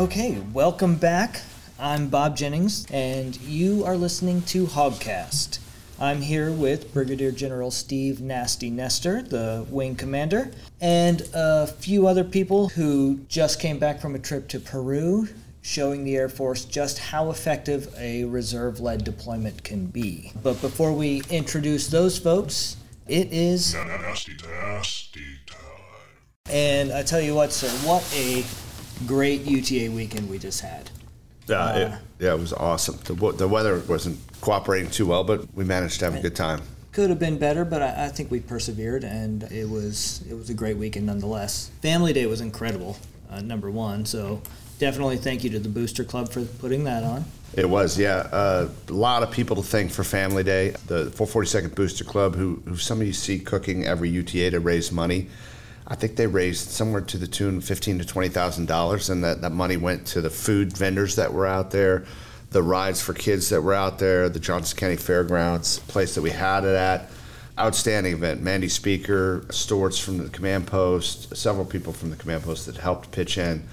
Okay, welcome back. I'm Bob Jennings, and you are listening to Hogcast. I'm here with Brigadier General Steve Nasty Nestor, the wing commander, and a few other people who just came back from a trip to Peru, showing the Air Force just how effective a reserve-led deployment can be. But before we introduce those folks, it is nasty time. And I tell you what, sir, what a great UTA weekend we just had. It was awesome. The weather wasn't cooperating too well, but we managed to have a good time. Could have been better, but I think we persevered, and it was a great weekend nonetheless. Family Day was incredible, number one, so definitely thank you to the Booster Club for putting that on. It was, yeah. A lot of people to thank for Family Day. The 442nd Booster Club, who some of you see cooking every UTA to raise money, I think they raised somewhere to the tune of $15,000 to $20,000, and that money went to the food vendors that were out there, the rides for kids that were out there, the Johnson County Fairgrounds, place that we had it at. Outstanding event. Mandy Speaker, Stewart's from the command post, several people from the command post that helped pitch in.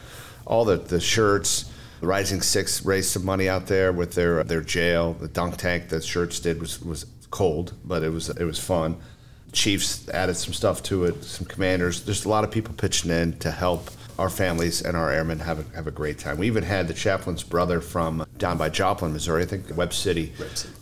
All the shirts, the Rising Six raised some money out there with their jail. The dunk tank that shirts did was cold, but it was fun. Chiefs added some stuff to it, some commanders. There's a lot of people pitching in to help our families and our airmen have a great time. We even had the chaplain's brother from down by Joplin, Missouri, I think, Webb City.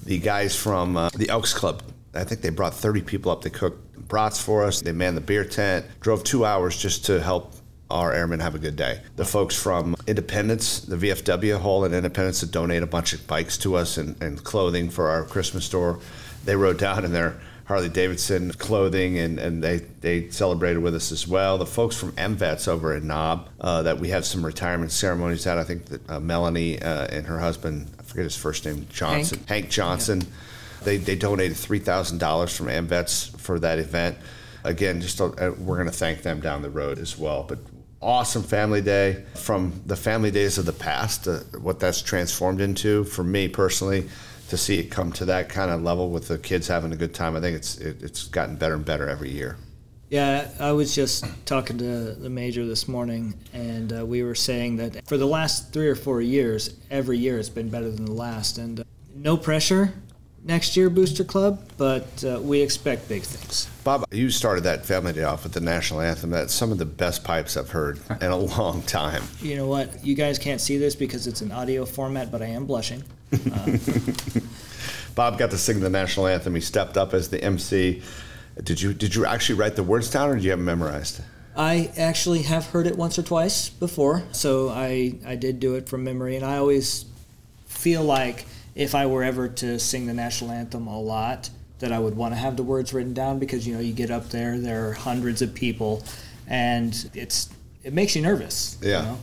The guys from the Elks Club, I think they brought 30 people up. They cooked brats for us. They manned the beer tent, drove 2 hours just to help our airmen have a good day. The folks from Independence, the VFW Hall in Independence, that donate a bunch of bikes to us and clothing for our Christmas store, they rode down in their Harley Davidson clothing, and they celebrated with us as well. The folks from MVETS over in Knob, that we have some retirement ceremonies at. I think that Melanie and her husband, I forget his first name, Johnson, Hank Johnson, yeah. They donated $3,000 from MVETS for that event. Again, we're going to thank them down the road as well. But awesome Family Day from the Family Days of the past, what that's transformed into for me personally. To see it come to that kind of level with the kids having a good time, I think it's gotten better and better every year. Yeah, I was just talking to the major this morning, and we were saying that for the last 3 or 4 years, every year it's been better than the last. And no pressure next year, Booster Club, but we expect big things. Bob, you started that Family Day off with the National Anthem. That's some of the best pipes I've heard in a long time. You know what? You guys can't see this because it's an audio format, but I am blushing. Bob got to sing the National Anthem. He stepped up as the MC. Did you actually write the words down, or did you have them memorized? I actually have heard it once or twice before, so I did do it from memory. And I always feel like if I were ever to sing the National Anthem a lot, that I would want to have the words written down because, you know, you get up there, there are hundreds of people, and it makes you nervous. Yeah. You know?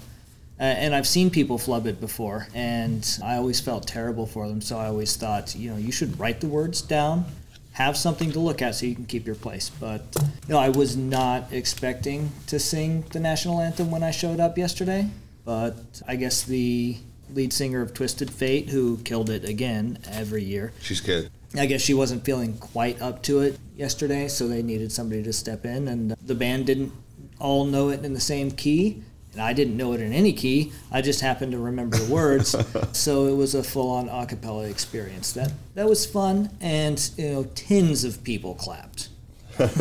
And I've seen people flub it before, and I always felt terrible for them, so I always thought, you know, you should write the words down, have something to look at so you can keep your place. But, you know, I was not expecting to sing the National Anthem when I showed up yesterday, but I guess the lead singer of Twisted Fate, who killed it again every year. She's good. I guess she wasn't feeling quite up to it yesterday, so they needed somebody to step in, and the band didn't all know it in the same key. And I didn't know it in any key. I just happened to remember the words. So it was a full-on a cappella experience. That was fun, and, you know, tens of people clapped. That's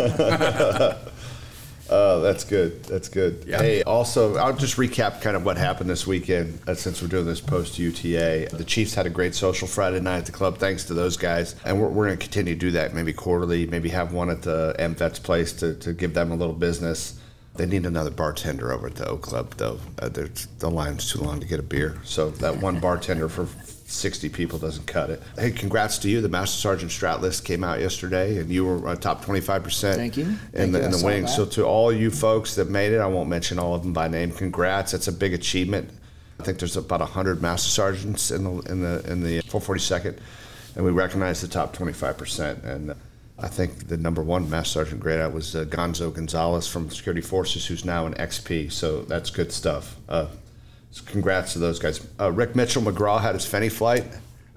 good. That's good. Yeah. Hey, also, I'll just recap kind of what happened this weekend since we're doing this post-UTA. The Chiefs had a great social Friday night at the club, thanks to those guys. And we're going to continue to do that maybe quarterly, maybe have one at the MVETS place to give them a little business. They need another bartender over at the O Club, though. The line's too long to get a beer. So that one bartender for 60 people doesn't cut it. Hey, congrats to you. The Master Sergeant Strat list came out yesterday, and you were top 25%. Thank you. In the wing. So to all you folks that made it, I won't mention all of them by name, congrats. That's a big achievement. I think there's about 100 Master Sergeants in the 442nd, and we recognize the top 25%. And I think the number one Master Sergeant grade out was Gonzo Gonzalez from Security Forces, who's now an XP, so that's good stuff. So congrats to those guys. Rick Mitchell McGraw had his Fenny flight.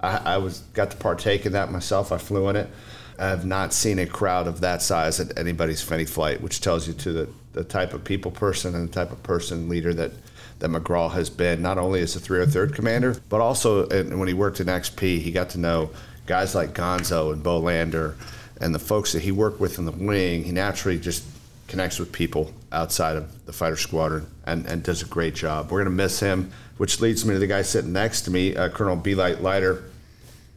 I got to partake in that myself. I flew in it. I have not seen a crowd of that size at anybody's Fenny flight, which tells you to the the type of people person and the type of person leader that McGraw has been, not only as a 303rd commander, but also when he worked in XP, he got to know guys like Gonzo and Bo Lander and the folks that he worked with in the wing. He naturally just connects with people outside of the fighter squadron and does a great job. We're going to miss him, which leads me to the guy sitting next to me, Colonel Belite Leiter,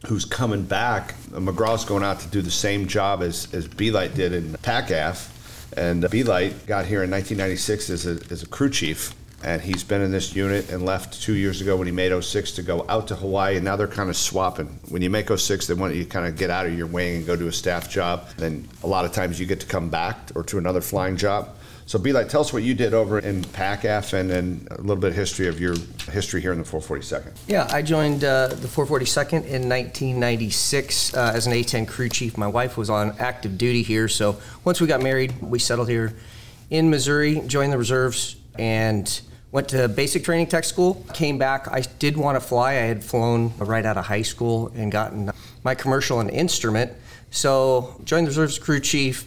who's coming back. McGraw's going out to do the same job as Belite did in TACAF. And Belite got here in 1996 as a crew chief. And he's been in this unit and left 2 years ago when he made 06 to go out to Hawaii. And now they're kind of swapping. When you make 06, they want you to kind of get out of your wing and go do a staff job. Then a lot of times you get to come back or to another flying job. So Belite, tell us what you did over in PACAF and then a little bit of history of your history here in the 442nd. Yeah, I joined the 442nd in 1996 as an A-10 crew chief. My wife was on active duty here. So once we got married, we settled here in Missouri, joined the reserves, and went to basic training tech school, came back. I did want to fly. I had flown right out of high school and gotten my commercial and instrument. So joined the reserves crew chief,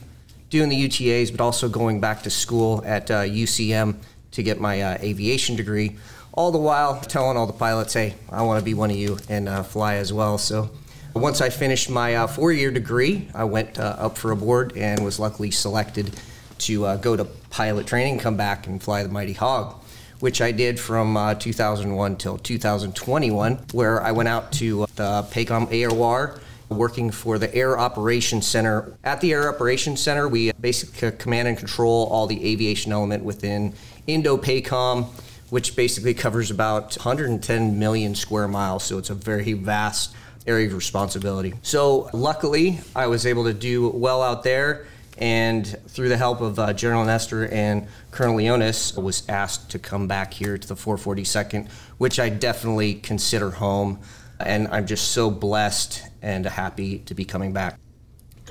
doing the UTAs, but also going back to school at UCM to get my aviation degree, all the while telling all the pilots, hey, I want to be one of you and fly as well. So once I finished my four-year degree, I went up for a board and was luckily selected to go to pilot training, come back and fly the Mighty Hog, which I did from 2001 till 2021, where I went out to the PACOM AOR, working for the Air Operations Center. At the Air Operations Center, we basically command and control all the aviation element within Indo-PACOM, which basically covers about 110 million square miles, so it's a very vast area of responsibility. So luckily, I was able to do well out there, and through the help of General Nestor and Colonel Leonis, I was asked to come back here to the 442nd, which I definitely consider home. And I'm just so blessed and happy to be coming back.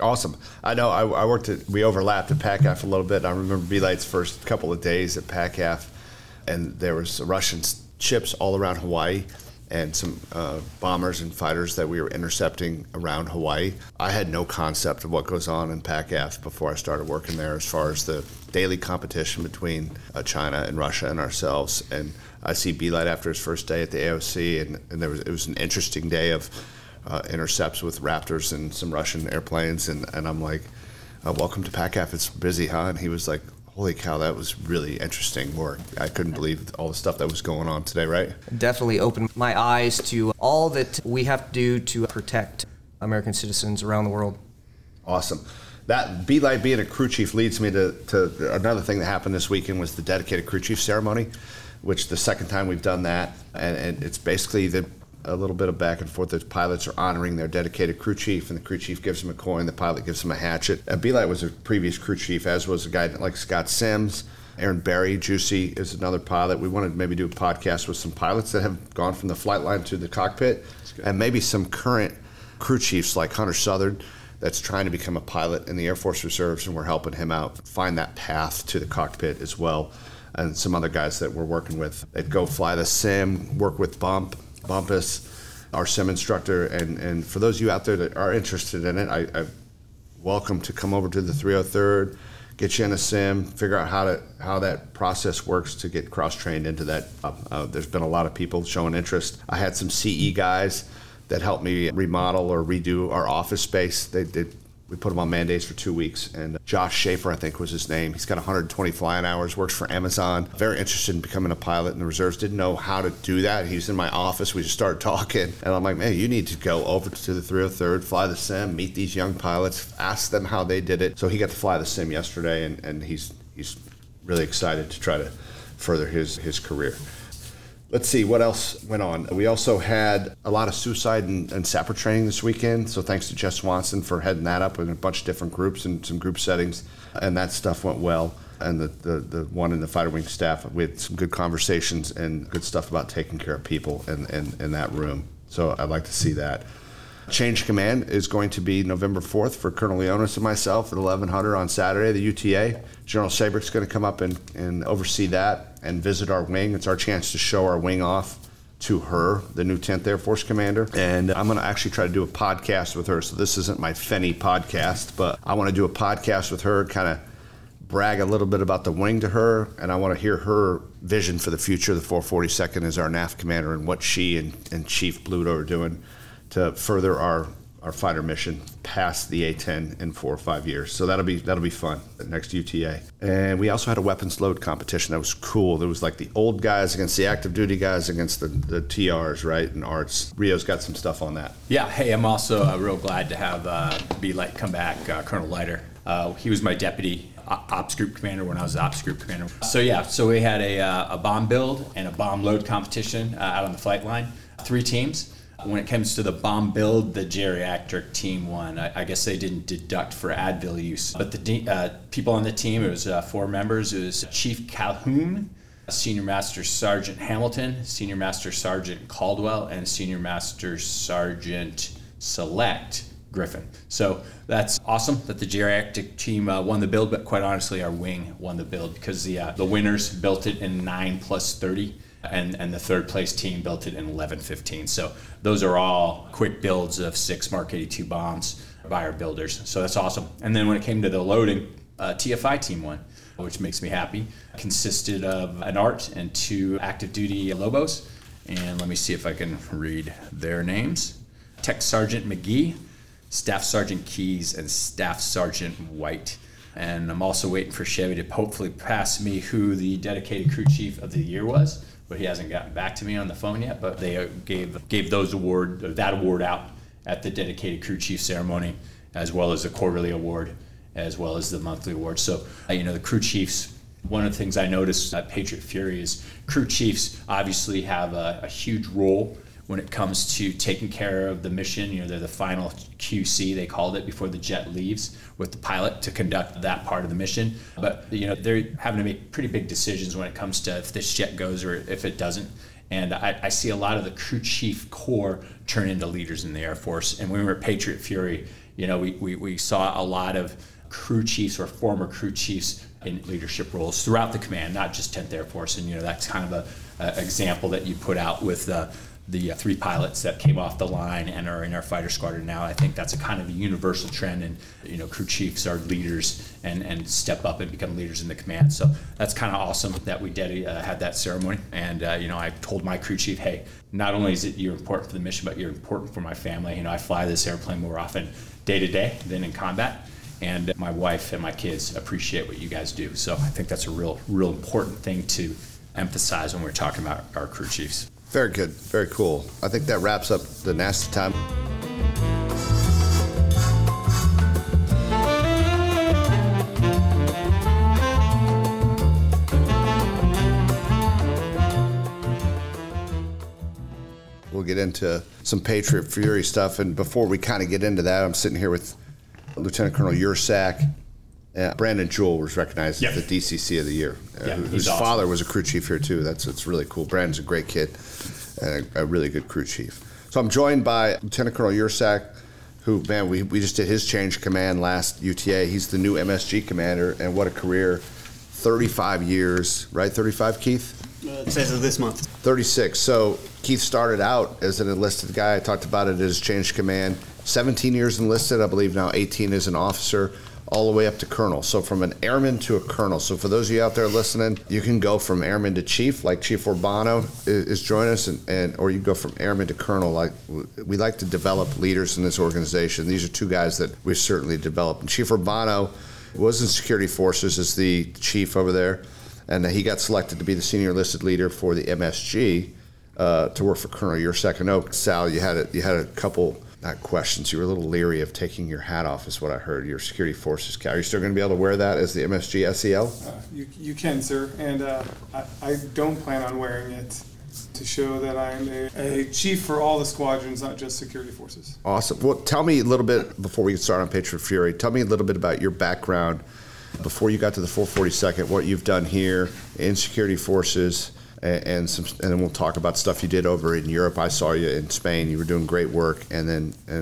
Awesome. I know I worked at, we overlapped at PACAF a little bit. I remember Belite's first couple of days at PACAF, and there was Russian ships all around Hawaii and some bombers and fighters that we were intercepting around Hawaii. I had no concept of what goes on in PACAF before I started working there as far as the daily competition between China and Russia and ourselves. And I see Belite after his first day at the AOC, and it was an interesting day of intercepts with Raptors and some Russian airplanes, and I'm like, welcome to PACAF, it's busy, huh? And he was like, holy cow, that was really interesting work. I couldn't believe all the stuff that was going on today, right? Definitely opened my eyes to all that we have to do to protect American citizens around the world. Awesome. That Belite being a crew chief leads me to another thing that happened this weekend was the dedicated crew chief ceremony, which the second time we've done that, and it's basically a little bit of back and forth. The pilots are honoring their dedicated crew chief, and the crew chief gives him a coin, the pilot gives him a hatchet. Belite was a previous crew chief, as was a guy like Scott Sims. Aaron Berry, Juicy, is another pilot. We wanted to maybe do a podcast with some pilots that have gone from the flight line to the cockpit, and maybe some current crew chiefs like Hunter Southern that's trying to become a pilot in the Air Force Reserves, and we're helping him out find that path to the cockpit as well. And some other guys that we're working with that go fly the sim, work with Bumpus, our sim instructor. And for those of you out there that are interested in it, I welcome to come over to the 303rd, get you in a sim, figure out how that process works to get cross-trained into that. There's been a lot of people showing interest. I had some CE guys that helped me remodel or redo our office space. We put him on mandates for 2 weeks, and Josh Schaefer, I think was his name. He's got 120 flying hours, works for Amazon. Very interested in becoming a pilot in the reserves. Didn't know how to do that. He was in my office. We just started talking, and I'm like, man, you need to go over to the 303rd, fly the sim, meet these young pilots, ask them how they did it. So he got to fly the sim yesterday, and he's really excited to try to further his career. Let's see, what else went on? We also had a lot of suicide and sapper training this weekend, so thanks to Jess Swanson for heading that up in a bunch of different groups and some group settings, and that stuff went well. And the one in the fighter wing staff, we had some good conversations and good stuff about taking care of people in that room, so I'd like to see that. Change Command is going to be November 4th for Colonel Leonis and myself at 1100 on Saturday, the UTA. General Sabrick's going to come up and oversee that and visit our wing. It's our chance to show our wing off to her, the new 10th Air Force Commander. And I'm going to actually try to do a podcast with her. So this isn't my Fenny podcast, but I want to do a podcast with her, kind of brag a little bit about the wing to her, and I want to hear her vision for the future of the 442nd as our NAF commander and what she and Chief Bluto are doing to further our fighter mission past the A-10 in 4 or 5 years. So that'll be fun at next UTA. And we also had a weapons load competition that was cool. There was like the old guys against the active duty guys against the TRs, right, and ARTs. Rio's got some stuff on that. Yeah, hey, I'm also real glad to have B-Light come back, Colonel Leiter. He was my deputy ops group commander when I was the ops group commander. So yeah, so we had a bomb build and a bomb load competition out on the flight line, 3 teams. When it comes to the bomb build, the geriatric team won. I guess they didn't deduct for Advil use. But the people on the team, it was 4 members. It was Chief Calhoun, Senior Master Sergeant Hamilton, Senior Master Sergeant Caldwell, and Senior Master Sergeant Select Griffin. So that's awesome that the geriatric team won the build, but quite honestly, our wing won the build because the winners built it in 9+30. And the third place team built it in 11:15. So those are all quick builds of 6 Mark 82 bombs by our builders. So that's awesome. And then when it came to the loading, TFI team won, which makes me happy. Consisted of an ART and 2 active duty Lobos. And let me see if I can read their names. Tech Sergeant McGee, Staff Sergeant Keys, and Staff Sergeant White. And I'm also waiting for Chevy to hopefully pass me who the dedicated crew chief of the year was. But he hasn't gotten back to me on the phone yet, but they gave that award out at the dedicated crew chief ceremony, as well as the quarterly award, as well as the monthly award. So, the crew chiefs, one of the things I noticed at Patriot Fury is crew chiefs obviously have a huge role when it comes to taking care of the mission. They're the final QC, they called it, before the jet leaves with the pilot to conduct that part of the mission. But, they're having to make pretty big decisions when it comes to if this jet goes or if it doesn't. And I see a lot of the crew chief corps turn into leaders in the Air Force. And when we were at Patriot Fury, we saw a lot of crew chiefs or former crew chiefs in leadership roles throughout the command, not just 10th Air Force. And, that's kind of an example that you put out with the 3 pilots that came off the line and are in our fighter squadron now. I think that's a kind of a universal trend, and crew chiefs are leaders and step up and become leaders in the command. So that's kind of awesome that we did had that ceremony. And I told my crew chief, hey, not only is it you're important for the mission, but you're important for my family. I fly this airplane more often day to day than in combat, and my wife and my kids appreciate what you guys do. So I think that's a real important thing to emphasize when we're talking about our crew chiefs. Very good. Very cool. I think that wraps up the nasty time. We'll get into some Patriot Fury stuff. And before we kind of get into that, I'm sitting here with Lieutenant Colonel Yersak. Brandon Jewell was recognized as the DCC of the year, whose father was a crew chief here too. It's really cool. Brandon's a great kid and a really good crew chief. So I'm joined by Lieutenant Colonel Yersak, who, man, we just did his change of command last UTA. He's the new MSG commander, and what a career. 35 years, right? 35, Keith? It says this month. 36. So Keith started out as an enlisted guy. I talked about it as change of command. 17 years enlisted, I believe now 18 as an officer, all the way up to colonel. So from an airman to a colonel. So for those of you out there listening, you can go from airman to chief, like Chief Urbano is joining us, or you go from airman to colonel. Like, we like to develop leaders in this organization. These are 2 guys that we've certainly developed. And Chief Urbano was in security forces as the chief over there, and he got selected to be the senior enlisted leader for the MSG to work for Colonel Yersak. No, Sal, you had a couple. Not questions. You were a little leery of taking your hat off, is what I heard. Your security forces cap. Are you still going to be able to wear that as the MSG SEL? You can, sir. And I don't plan on wearing it to show that I am a chief for all the squadrons, not just security forces. Awesome. Well, tell me a little bit before we start on Patriot Fury. Tell me a little bit about your background before you got to the 442nd. What you've done here in security forces. And then we'll talk about stuff you did over in Europe. I saw you in Spain. You were doing great work, and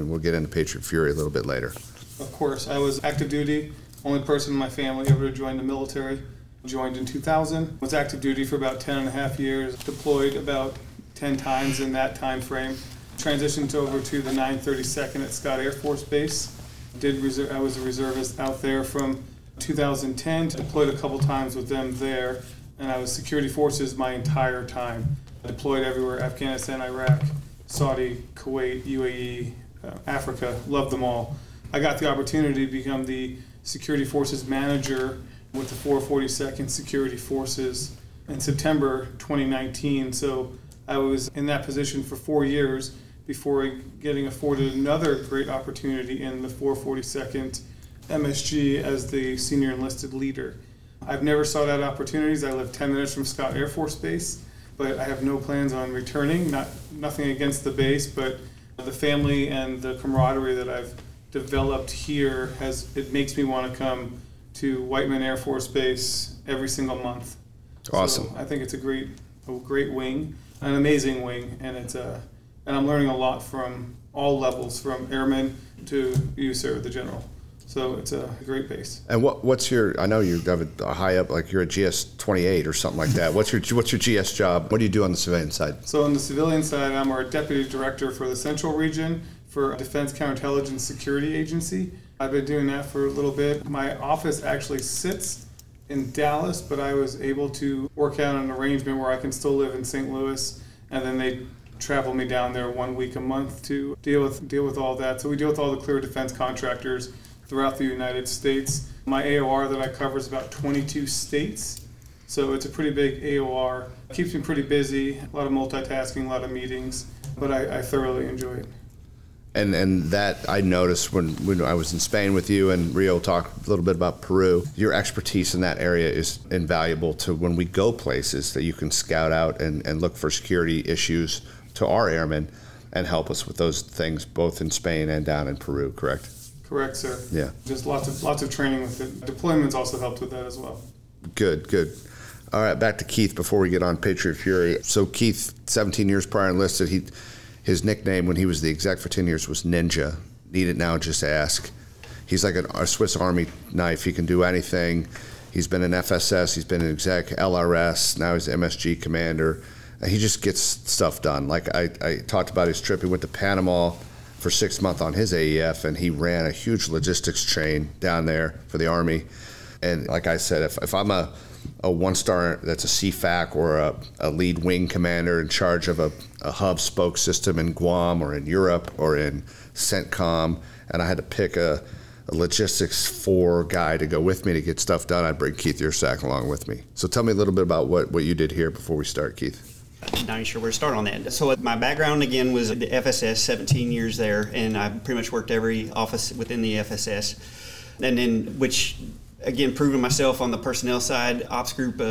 we'll get into Patriot Fury a little bit later. Of course. I was active duty, only person in my family ever to join the military. Joined in 2000. Was active duty for about 10 and a half years. Deployed about 10 times in that time frame. Transitioned over to the 932nd at Scott Air Force Base. I was a reservist out there from 2010, deployed a couple times with them there, and I was security forces my entire time. Deployed everywhere, Afghanistan, Iraq, Saudi, Kuwait, UAE, Africa, loved them all. I got the opportunity to become the security forces manager with the 442nd Security Forces in September 2019. So I was in that position for 4 years before getting afforded another great opportunity in the 442nd MSG as the senior enlisted leader. I've never sought out opportunities. I live 10 minutes from Scott Air Force Base, but I have no plans on returning. Nothing against the base, but the family and the camaraderie that I've developed here it makes me want to come to Whiteman Air Force Base every single month. Awesome. So I think it's a great wing, an amazing wing, and and I'm learning a lot from all levels, from airmen to you, sir, the general. So it's a great base. And what's your? I know you have a high up, like you're a GS-28 or something like that. What's your GS job? What do you do on the civilian side? So on the civilian side, I'm our deputy director for the Central Region for Defense Counterintelligence Security Agency. I've been doing that for a little bit. My office actually sits in Dallas, but I was able to work out an arrangement where I can still live in St. Louis, and then they travel me down there 1 week a month to deal with all that. So we deal with all the clear defense contractors throughout the United States. My AOR that I cover is about 22 states, so it's a pretty big AOR. It keeps me pretty busy, a lot of multitasking, a lot of meetings, but I thoroughly enjoy it. And that I noticed when I was in Spain with you, and Rio talked a little bit about Peru. Your expertise in that area is invaluable to when we go places that you can scout out and look for security issues to our airmen and help us with those things both in Spain and down in Peru, correct? Correct, sir. Yeah. Just lots of training with it. Deployments also helped with that as well. Good. All right, back to Keith before we get on Patriot Fury. So Keith, 17 years prior enlisted, his nickname when he was the exec for 10 years was Ninja. Need it now, just ask. He's like a Swiss Army knife. He can do anything. He's been in FSS. He's been an exec, LRS. Now he's MSG commander. He just gets stuff done. Like I talked about his trip. He went to Panama for 6 months on his AEF, and he ran a huge logistics chain down there for the Army. And like I said, if I'm a one-star that's a CFAC or a lead wing commander in charge of a hub-spoke system in Guam or in Europe or in CENTCOM, and I had to pick a logistics 4 guy to go with me to get stuff done, I'd bring Keith Yersak along with me. So tell me a little bit about what you did here before we start, Keith. Not even sure where to start on that. So my background, again, was the FSS, 17 years there, and I pretty much worked every office within the FSS, and then which... Again, proving myself on the personnel side, Ops Group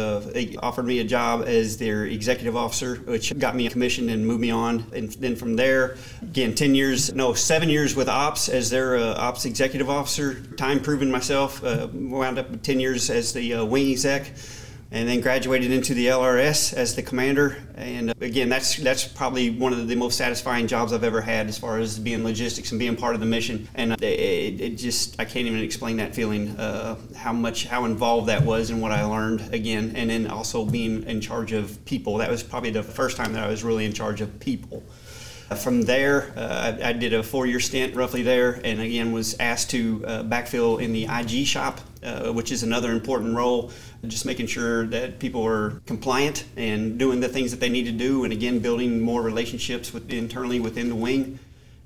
offered me a job as their executive officer, which got me commissioned and moved me on. And then from there, again, 7 years with Ops as their Ops executive officer. Time proving myself, wound up with 10 years as the wing exec, and then graduated into the LRS as the commander. And again, that's probably one of the most satisfying jobs I've ever had as far as being logistics and being part of the mission. And it just, I can't even explain that feeling, how involved that was and what I learned again. And then also being in charge of people. That was probably the first time that I was really in charge of people. From there, I did a 4-year stint roughly there, and again was asked to backfill in the IG shop, which is another important role, just making sure that people are compliant and doing the things that they need to do, and again building more relationships internally within the wing.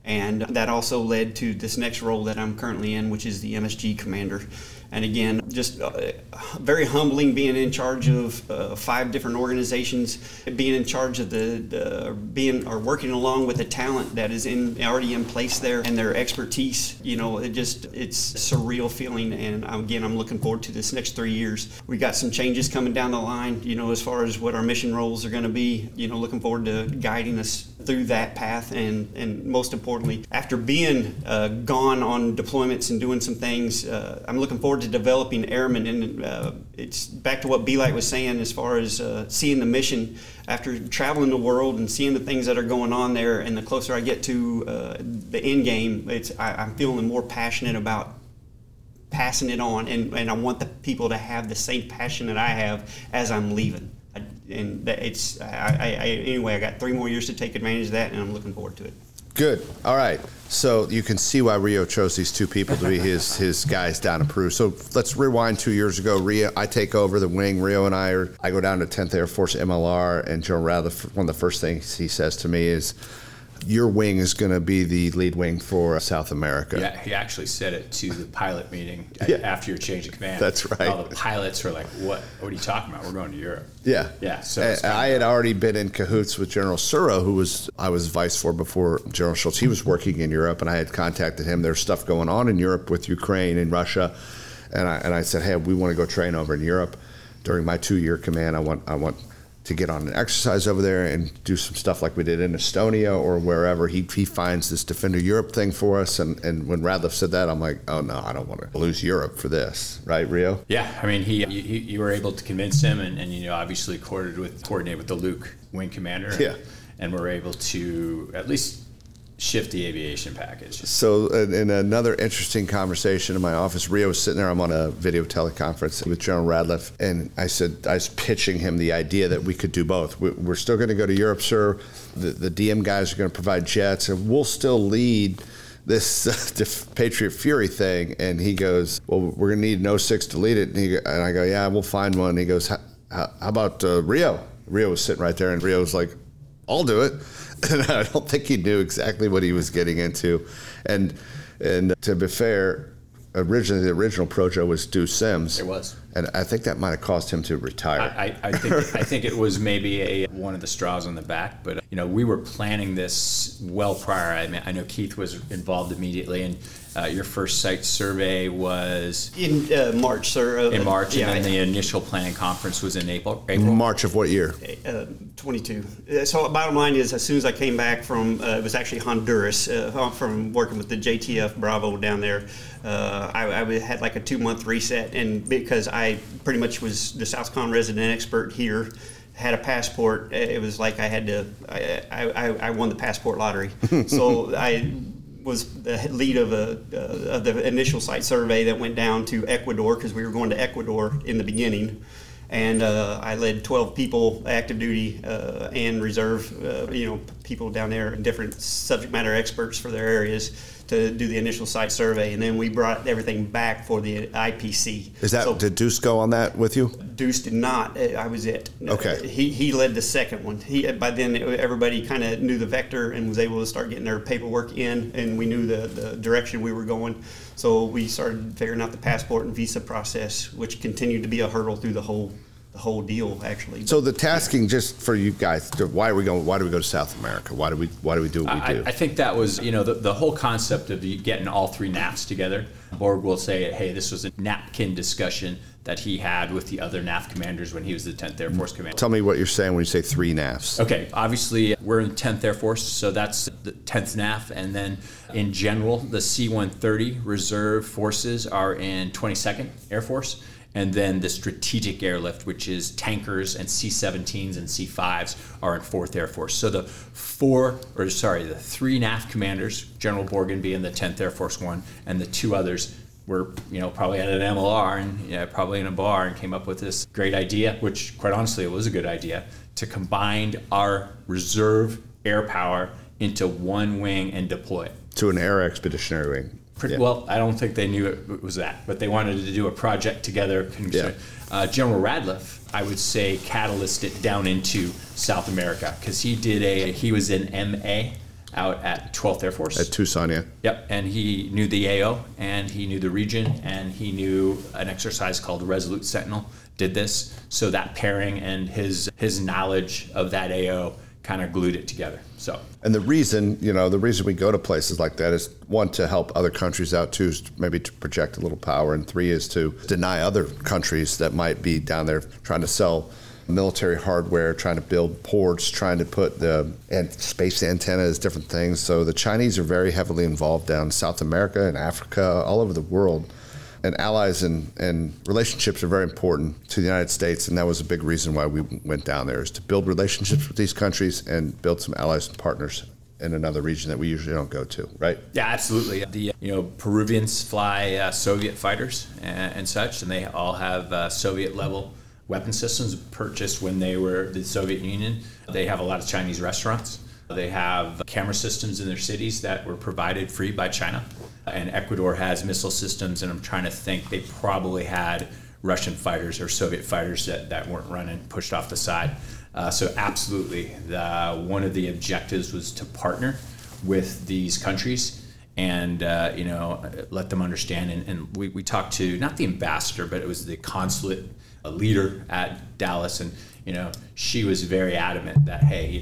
And that also led to this next role that I'm currently in, which is the MSG commander. And again, just very humbling being in charge of 5 different organizations, being in charge of working along with the talent that is already in place there and their expertise. You know, it's a surreal feeling. And again, I'm looking forward to this next 3 years. We got some changes coming down the line, you know, as far as what our mission roles are going to be, you know, looking forward to guiding us through that path. And most importantly, after being gone on deployments and doing some things, I'm looking forward to developing airmen. And it's back to what B-Light was saying as far as seeing the mission after traveling the world and seeing the things that are going on there. And the closer I get to the end game, I'm feeling more passionate about passing it on. And I want the people to have the same passion that I have as I'm leaving. I got 3 more years to take advantage of that, and I'm looking forward to it. Good. All right. So you can see why Rio chose these two people to be his guys down in Peru. So let's rewind 2 years ago. Rio, I take over the wing. Rio and I go down to 10th Air Force MLR, and Joe Rather, one of the first things he says to me is, your wing is going to be the lead wing for South America. Yeah, he actually said it to the pilot meeting after your change of command. That's right. All the pilots were like, what are you talking about? We're going to Europe. Yeah. Yeah. So I had already been in cahoots with General Suro, who I was vice for before General Schultz. He was working in Europe, and I had contacted him. There's stuff going on in Europe with Ukraine and Russia. And I said, hey, we want to go train over in Europe. During my 2-year command, I want to get on an exercise over there and do some stuff like we did in Estonia or wherever. He finds this Defender Europe thing for us. And when Radliff said that, I'm like, oh, no, I don't want to lose Europe for this. Right, Rio? Yeah, I mean, you were able to convince him and you know, obviously coordinate with the Luke wing commander. Yeah. And we're able to at least shift the aviation package. So in another interesting conversation in my office, Rio was sitting there. I'm on a video teleconference with General Radliff, and I said, I was pitching him the idea that we could do both. We're still going to go to Europe, sir. The DM guys are going to provide jets, and we'll still lead this Patriot Fury thing. And he goes, well, we're going to need an 06 to lead it. And I go, yeah, we'll find one. And he goes, how about Rio? Rio was sitting right there, and Rio was like, I'll do it. And I don't think he knew exactly what he was getting into. And to be fair, originally the original Projo was Stu Sims. It was. And I think that might have caused him to retire. I think it was maybe one of the straws on the back. But, you know, we were planning this well prior. I mean, I know Keith was involved immediately. And your first site survey was... In March, sir. In March. Yeah, and then the initial planning conference was in April. March of what year? 22. So bottom line is, as soon as I came back from... it was actually Honduras, from working with the JTF Bravo down there. I had like a 2-month reset, and because I pretty much was the Southcon resident expert here, had a passport. It was like I won the passport lottery. So I was the lead of the initial site survey that went down to Ecuador, because we were going to Ecuador in the beginning. And I led 12 people, active duty and reserve, people down there, different subject matter experts for their areas, to do the initial site survey. And then we brought everything back for the IPC. Did Deuce go on that with you? Deuce did not. I was it. Okay. He led the second one. By then, everybody kind of knew the vector and was able to start getting their paperwork in, and we knew the direction we were going. So we started figuring out the passport and visa process, which continued to be a hurdle through the whole deal, actually. So the tasking, just for you guys, why do we go to South America? Why do we do what we do? I think that was, the whole concept of getting all three NAFs together. Borg will say, hey, this was a napkin discussion that he had with the other NAF commanders when he was the 10th Air Force commander. Tell me what you're saying when you say three NAFs. Okay, obviously we're in 10th Air Force, so that's the 10th NAF. And then in general, the C-130 reserve forces are in 22nd Air Force. And then the strategic airlift, which is tankers and C-17s and C-5s, are in 4th Air Force. So the three NAF commanders, General Borgen being the 10th Air Force one, and the two others were, probably at an MLR and probably in a bar, and came up with this great idea, which quite honestly, it was a good idea, to combine our reserve air power into one wing and deploy it. To an air expeditionary wing. Yeah. Well, I don't think they knew it was that, but they wanted to do a project together. Yeah. General Radliff, I would say, catalyzed it down into South America, because he was an MA out at 12th Air Force. At Tucson, yeah. Yep, and he knew the AO, and he knew the region, and he knew an exercise called Resolute Sentinel did this. So that pairing and his knowledge of that AO kind of glued it together. So, and the reason we go to places like that is, one, to help other countries out, two, is maybe to project a little power, and three is to deny other countries that might be down there trying to sell military hardware, trying to build ports, trying to put space antennas, different things. So the Chinese are very heavily involved down in South America and Africa, all over the world. And allies and relationships are very important to the United States, and that was a big reason why we went down there, is to build relationships with these countries and build some allies and partners in another region that we usually don't go to, right? Yeah, absolutely. The Peruvians fly Soviet fighters and such, and they all have Soviet-level weapon systems purchased when they were the Soviet Union. They have a lot of Chinese restaurants. They have camera systems in their cities that were provided free by China. And Ecuador has missile systems, and I'm trying to think, they probably had Russian fighters or Soviet fighters that weren't running, pushed off the side. So absolutely, one of the objectives was to partner with these countries and let them understand. And we talked to, not the ambassador, but it was the consulate leader at Dallas, and she was very adamant that, hey,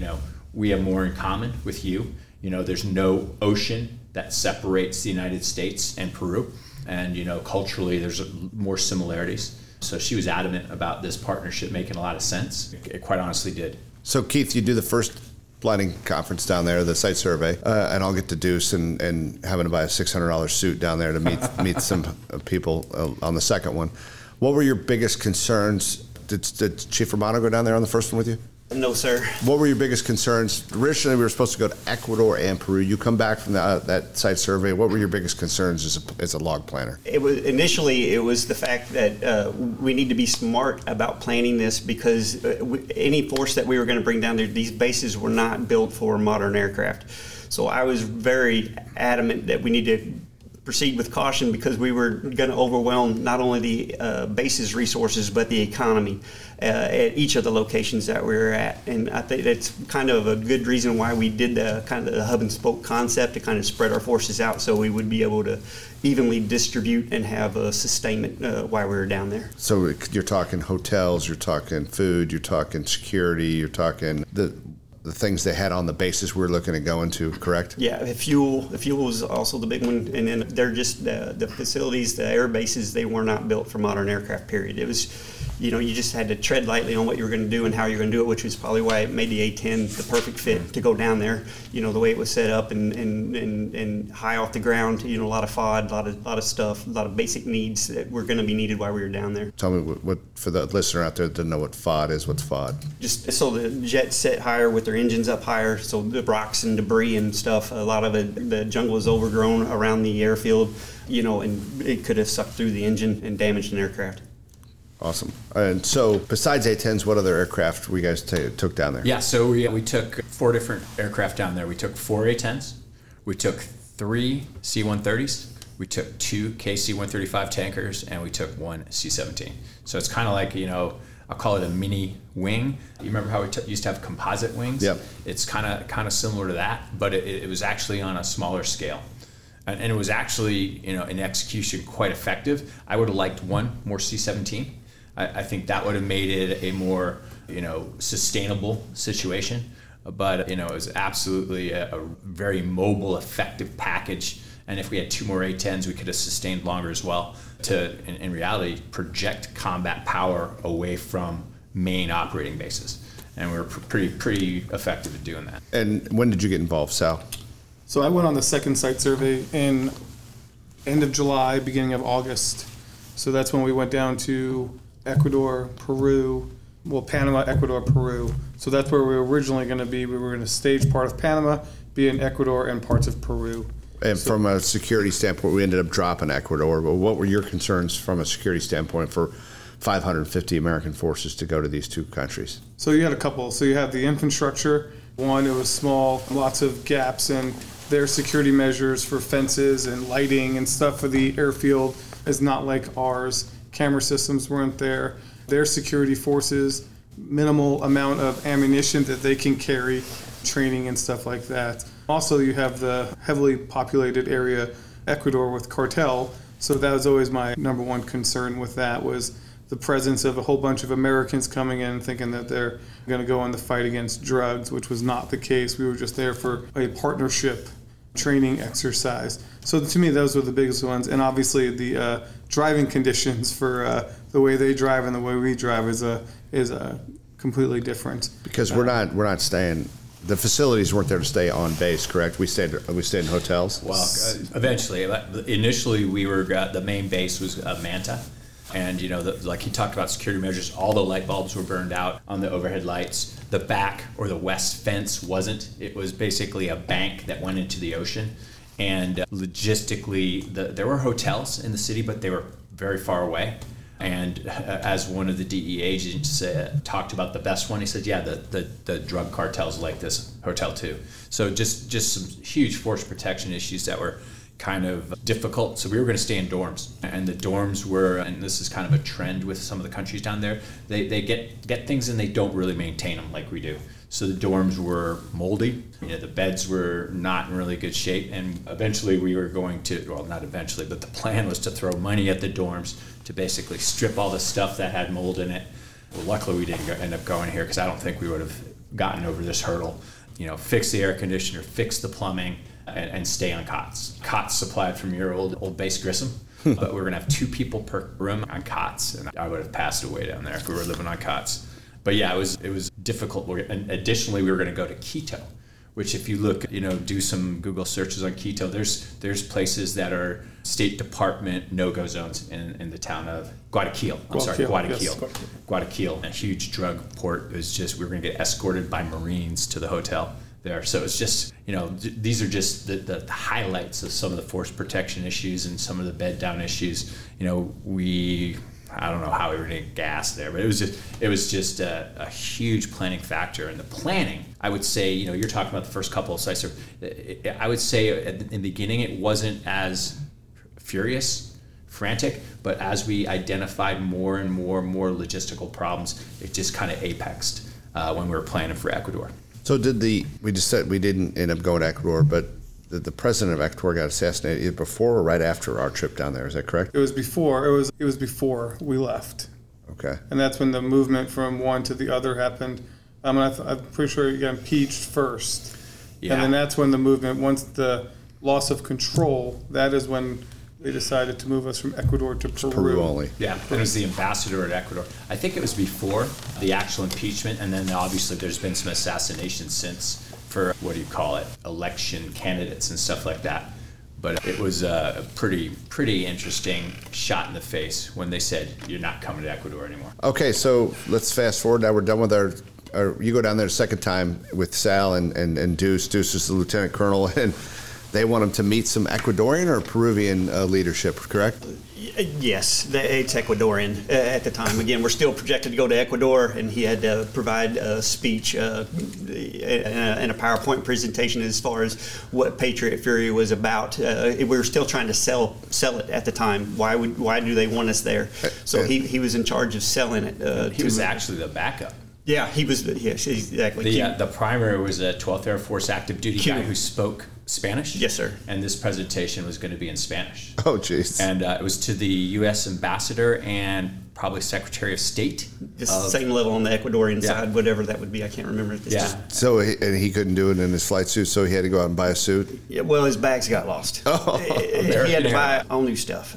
we have more in common with you. There's no ocean that separates the United States and Peru. And, culturally, there's more similarities. So she was adamant about this partnership making a lot of sense. It quite honestly did. So, Keith, you do the first planning conference down there, the site survey, and I'll get to Deuce and having to buy a $600 suit down there to meet some people on the second one. What were your biggest concerns? Did Chief Romano go down there on the first one with you? No, sir. What were your biggest concerns? Originally, we were supposed to go to Ecuador and Peru. You come back from that site survey. What were your biggest concerns as a log planner? It was the fact that we need to be smart about planning this, because any force that we were going to bring down there, these bases were not built for modern aircraft. So I was very adamant that we need to proceed with caution, because we were going to overwhelm not only the base's resources but the economy at each of the locations that we were at. And I think that's kind of a good reason why we did the kind of the hub and spoke concept, to kind of spread our forces out so we would be able to evenly distribute and have a sustainment while we were down there. So you're talking hotels, you're talking food, you're talking security, you're talking the things they had on the bases we're looking at going to, correct? Yeah, the fuel was also the big one, and then they're just the facilities, the air bases, they were not built for modern aircraft, period. It was, you just had to tread lightly on what you were going to do and how you were going to do it, which was probably why it made the A-10 the perfect fit to go down there. The way it was set up and high off the ground, a lot of FOD, a lot of stuff, a lot of basic needs that were going to be needed while we were down there. Tell me, what for the listener out there that doesn't know what FOD is, what's FOD? Just so the jets set higher with their engines up higher, so the rocks and debris and stuff, a lot of it, the jungle is overgrown around the airfield, and it could have sucked through the engine and damaged an aircraft. Awesome. And so besides A-10s, what other aircraft were you guys took down there? Yeah, so we took four different aircraft down there. We took four A-10s, we took three C-130s, we took two KC-135 tankers, and we took one C-17. So it's kind of like, I'll call it a mini wing. You remember how we used to have composite wings? Yep. It's kind of similar to that, but it was actually on a smaller scale. And it was actually, in execution, quite effective. I would have liked one more C-17. I think that would have made it a more, sustainable situation. But, it was absolutely a very mobile, effective package. And if we had two more A-10s, we could have sustained longer as well to, in reality, project combat power away from main operating bases. And we were pretty effective at doing that. And when did you get involved, Sal? So I went on the second site survey in end of July, beginning of August. So that's when we went down to Ecuador, Peru, Panama, Ecuador, Peru. So that's where we were originally going to be. We were going to stage part of Panama, be in Ecuador, and parts of Peru. And so, from a security standpoint, we ended up dropping Ecuador. But what were your concerns from a security standpoint for 550 American forces to go to these two countries? So you had a couple. So you had the infrastructure. One, it was small, lots of gaps in their security measures for fences and lighting and stuff for the airfield is not like ours. Camera systems weren't there. Their security forces, minimal amount of ammunition that they can carry, training and stuff like that. Also, you have the heavily populated area, Ecuador, with cartel. So that was always my number one concern with that, was the presence of a whole bunch of Americans coming in thinking that they're going to go on the fight against drugs, which was not the case. We were just there for a partnership training exercise. So to me, those were the biggest ones. And obviously the driving conditions for the way they drive and the way we drive is completely different. Because we're not staying, the facilities weren't there to stay on base, correct? We stayed in hotels? Well, eventually. Initially, we were, the main base was Manta. And, like he talked about security measures, all the light bulbs were burned out on the overhead lights. The back or the west fence wasn't. It was basically a bank that went into the ocean. And logistically, there were hotels in the city, but they were very far away. And as one of the DEA agents talked about the best one, he said, yeah, the drug cartels like this, Hotel 2. So just some huge force protection issues that were kind of difficult. So we were going to stay in dorms. And the dorms were, and this is kind of a trend with some of the countries down there, they get things and they don't really maintain them like we do. So the dorms were moldy. You know, the beds were not in really good shape. And eventually we were going to, well, not eventually, but the plan was to throw money at the dorms to basically strip all the stuff that had mold in it. Well, luckily we didn't end up going here because I don't think we would have gotten over this hurdle. You know, fix the air conditioner, fix the plumbing, and stay on cots. Cots supplied from your old base Grissom. But we're going to have two people per room on cots. And I would have passed away down there if we were living on cots. But yeah, it was difficult. And additionally, we were going to go to Quito, which if you look, you know, do some Google searches on Quito, there's places that are State Department no-go zones in the town of Guayaquil. Guayaquil, a huge drug port. It was just, we were going to get escorted by Marines to the hotel there. So it's just, you know, these are just the highlights of some of the force protection issues and some of the bed down issues. You know, I don't know how we were getting gas there, but it was just a huge planning factor. And the planning, I would say, you know, you're talking about the first couple of sites. I would say in the beginning it wasn't as furious, frantic, but as we identified more and more logistical problems, it just kind of apexed when we were planning for Ecuador. So we just said we didn't end up going to Ecuador, but the president of Ecuador got assassinated either before or right after our trip down there. Is that correct? It was before. It was before we left. Okay. And that's when the movement from one to the other happened. I'm pretty sure he got impeached first. Yeah. And then that's when the movement, once the loss of control, that is when they decided to move us from Ecuador to Peru. Peru only. Yeah, and it was the ambassador at Ecuador. I think it was before the actual impeachment, and then obviously there's been some assassinations since for, election candidates and stuff like that. But it was a pretty interesting shot in the face when they said, you're not coming to Ecuador anymore. Okay, so let's fast forward. Now we're done with our you go down there a second time with Sal and Deuce. Deuce is the lieutenant colonel, and they want him to meet some Ecuadorian or Peruvian leadership, correct? Yes, it's Ecuadorian at the time. Again, we're still projected to go to Ecuador, and he had to provide a speech and a PowerPoint presentation as far as what Patriot Fury was about. We were still trying to sell it at the time. Why do they want us there? So he was in charge of selling it. He was actually the backup. Yeah, he was. Yes, exactly. The primary was a 12th Air Force active duty guy who spoke Spanish. Yes, sir. And this presentation was going to be in Spanish. Oh, jeez. And it was to the U.S. ambassador and probably Secretary of State. Same level on the Ecuadorian side, whatever that would be. I can't remember. So he couldn't do it in his flight suit, so he had to go out and buy a suit? Yeah, well, his bags got lost. Oh, he had to buy all new stuff.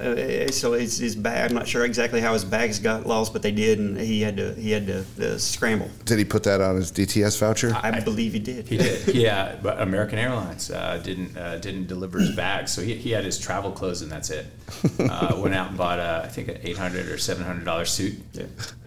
So his bag, I'm not sure exactly how his bags got lost, but they did, and he had to scramble. Did he put that on his DTS voucher? I believe he did. He did, yeah. But American Airlines didn't deliver his bag, so he had his travel clothes and that's it. Went out and bought I think an $800 or $700 suit,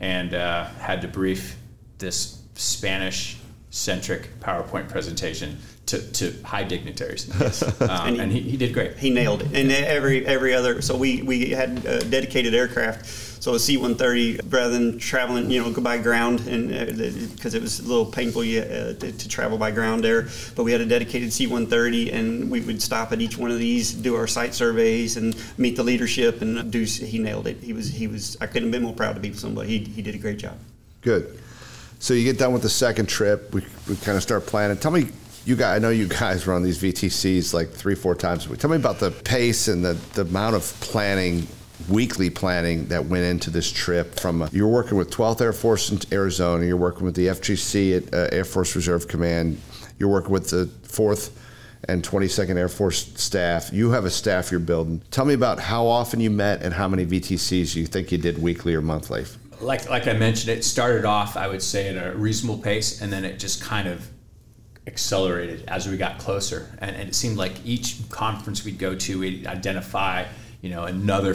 and had to brief this Spanish-centric PowerPoint presentation to high dignitaries. Yes. And he did great. He nailed it. And every other, so we had dedicated aircraft. So a C-130, rather than traveling, go by ground, and because it was a little painful to travel by ground there, but we had a dedicated C-130, and we would stop at each one of these, do our site surveys, and meet the leadership. And Deuce, he nailed it. He was. I couldn't have been more proud to be with somebody. He did a great job. Good. So you get done with the second trip. We kind of start planning. Tell me. I know you guys were on these VTCs like 3-4 times a week. Tell me about the pace and the amount of planning, weekly planning that went into this trip. You're working with 12th Air Force in Arizona. You're working with the FGC at Air Force Reserve Command. You're working with the 4th and 22nd Air Force staff. You have a staff you're building. Tell me about how often you met and how many VTCs you think you did weekly or monthly. Like I mentioned, it started off, I would say, at a reasonable pace, and then it just kind of accelerated as we got closer, and it seemed like each conference we'd go to, we'd identify another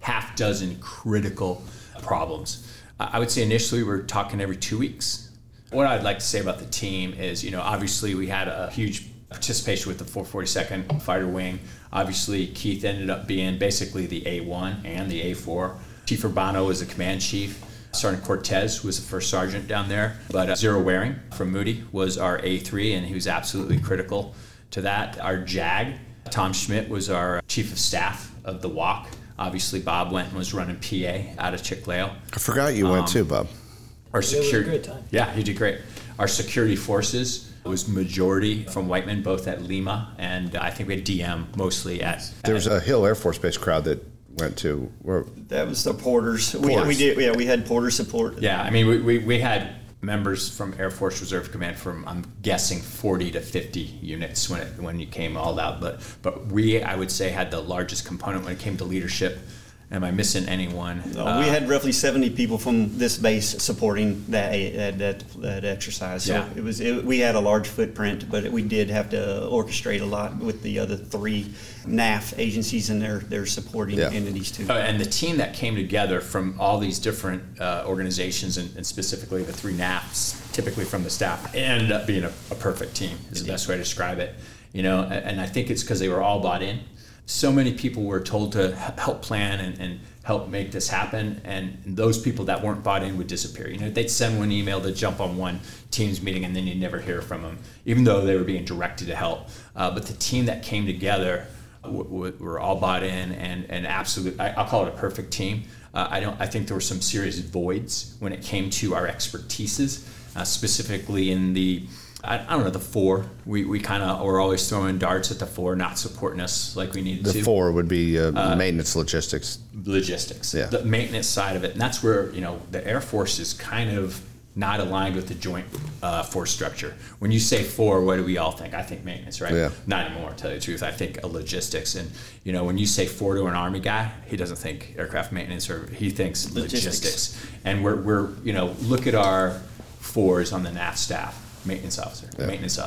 half dozen critical problems. I would say initially we were talking every 2 weeks. What I'd like to say about the team is, obviously we had a huge participation with the 442nd Fighter Wing. Obviously Keith ended up being basically the A1 and the A4. Chief Urbano was the command chief. Sergeant Cortez, who was the first sergeant down there. But Zero Waring from Moody was our A3, and he was absolutely critical to that. Our JAG, Tom Schmidt, was our chief of staff of the WAC. Obviously, Bob went and was running PA out of Chicleo. I forgot you went too, Bob. Our security, was a great time. Yeah, you did great. Our security forces was majority from Whiteman, both at Lima, and I think we had DM mostly at... There was a Hill Air Force Base crowd that went to... That was the Porters. We had Porter support. Yeah, I mean, we had members from Air Force Reserve Command from, I'm guessing, 40 to 50 units when you came all out. But we, I would say, had the largest component when it came to leadership. Am I missing anyone? No, we had roughly 70 people from this base supporting that exercise. So yeah. We had a large footprint, but we did have to orchestrate a lot with the other three NAF agencies and their supporting entities too. And the team that came together from all these different organizations and specifically the three NAFs, typically from the staff, ended up being a perfect team. Is the best way to describe it. You know, and I think it's because they were all bought in. So many people were told to help plan and help make this happen, and those people that weren't bought in would disappear. You know, they'd send one email to jump on one Teams meeting, and then you'd never hear from them, even though they were being directed to help. But the team that came together were all bought in, and absolutely, I'll call it a perfect team. I think there were some serious voids when it came to our expertises, specifically in the. I don't know, the four. We kind of were always throwing darts at the four, not supporting us like we needed to. The four would be maintenance, logistics. Yeah. The maintenance side of it. And that's where, you know, the Air Force is kind of not aligned with the joint force structure. When you say four, what do we all think? I think maintenance, right? Yeah. Not anymore, to tell you the truth. I think logistics. And, you know, when you say four to an Army guy, he doesn't think aircraft maintenance, or he thinks logistics. And we're you know, look at our fours on the NAF staff. Maintenance officer, yeah. maintenance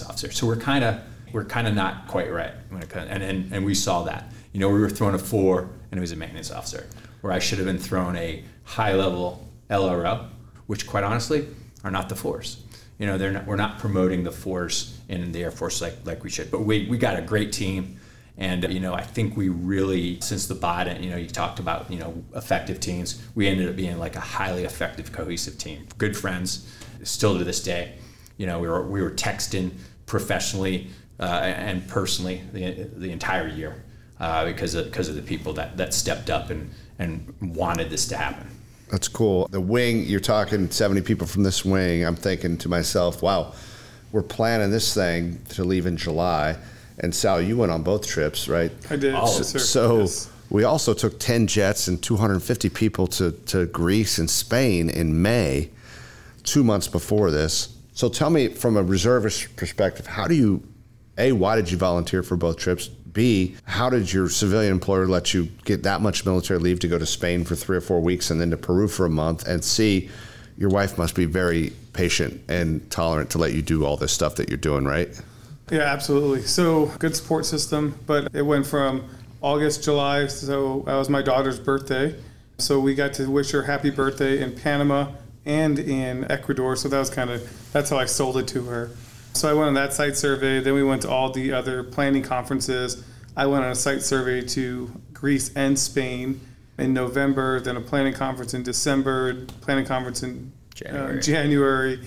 officer. So we're kind of not quite right when it comes, and we saw that. You know, we were thrown a four, and it was a maintenance officer, where I should have been thrown a high-level LRO, which quite honestly are not the fours. You know, we're not promoting the fours in the Air Force like we should. But we got a great team, and you know, I think we really, since the bottom, you know, you talked about, you know, effective teams. We ended up being like a highly effective, cohesive team. Good friends, still to this day. You know, we were texting professionally and personally the entire year because of the people that stepped up and wanted this to happen. That's cool. The wing, you're talking 70 people from this wing. I'm thinking to myself, wow, we're planning this thing to leave in July. And Sal, you went on both trips, right? I did. Yes. We also took 10 jets and 250 people to Greece and Spain in May, 2 months before this. So tell me, from a reservist perspective, how do you, A, why did you volunteer for both trips? B, how did your civilian employer let you get that much military leave to go to Spain for 3 or 4 weeks and then to Peru for a month? And C, your wife must be very patient and tolerant to let you do all this stuff that you're doing, right? Yeah, absolutely. So good support system, but it went from August, July, so that was my daughter's birthday. So we got to wish her happy birthday in Panama and in Ecuador, so that's how I sold it to her. So I went on that site survey, then we went to all the other planning conferences. I went on a site survey to Greece and Spain in November, then a planning conference in December, planning conference in January.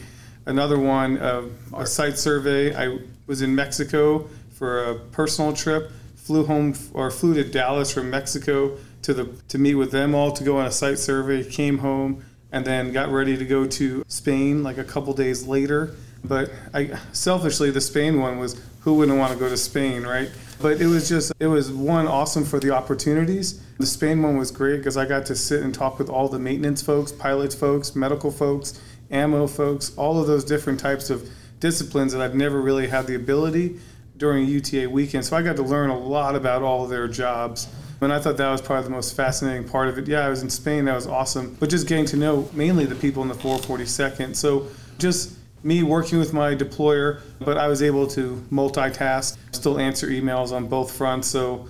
Another one, a site survey. I was in Mexico for a personal trip, flew to Dallas from Mexico to meet with them all, to go on a site survey, came home, and then got ready to go to Spain like a couple days later. But selfishly, the Spain one was, who wouldn't want to go to Spain, right? But it was one, awesome for the opportunities. The Spain one was great because I got to sit and talk with all the maintenance folks, pilots folks, medical folks, ammo folks, all of those different types of disciplines that I've never really had the ability during a UTA weekend. So I got to learn a lot about all of their jobs. And I thought that was probably the most fascinating part of it. Yeah, I was in Spain. That was awesome. But just getting to know mainly the people in the 442nd. So just me working with my deployer, but I was able to multitask, still answer emails on both fronts. So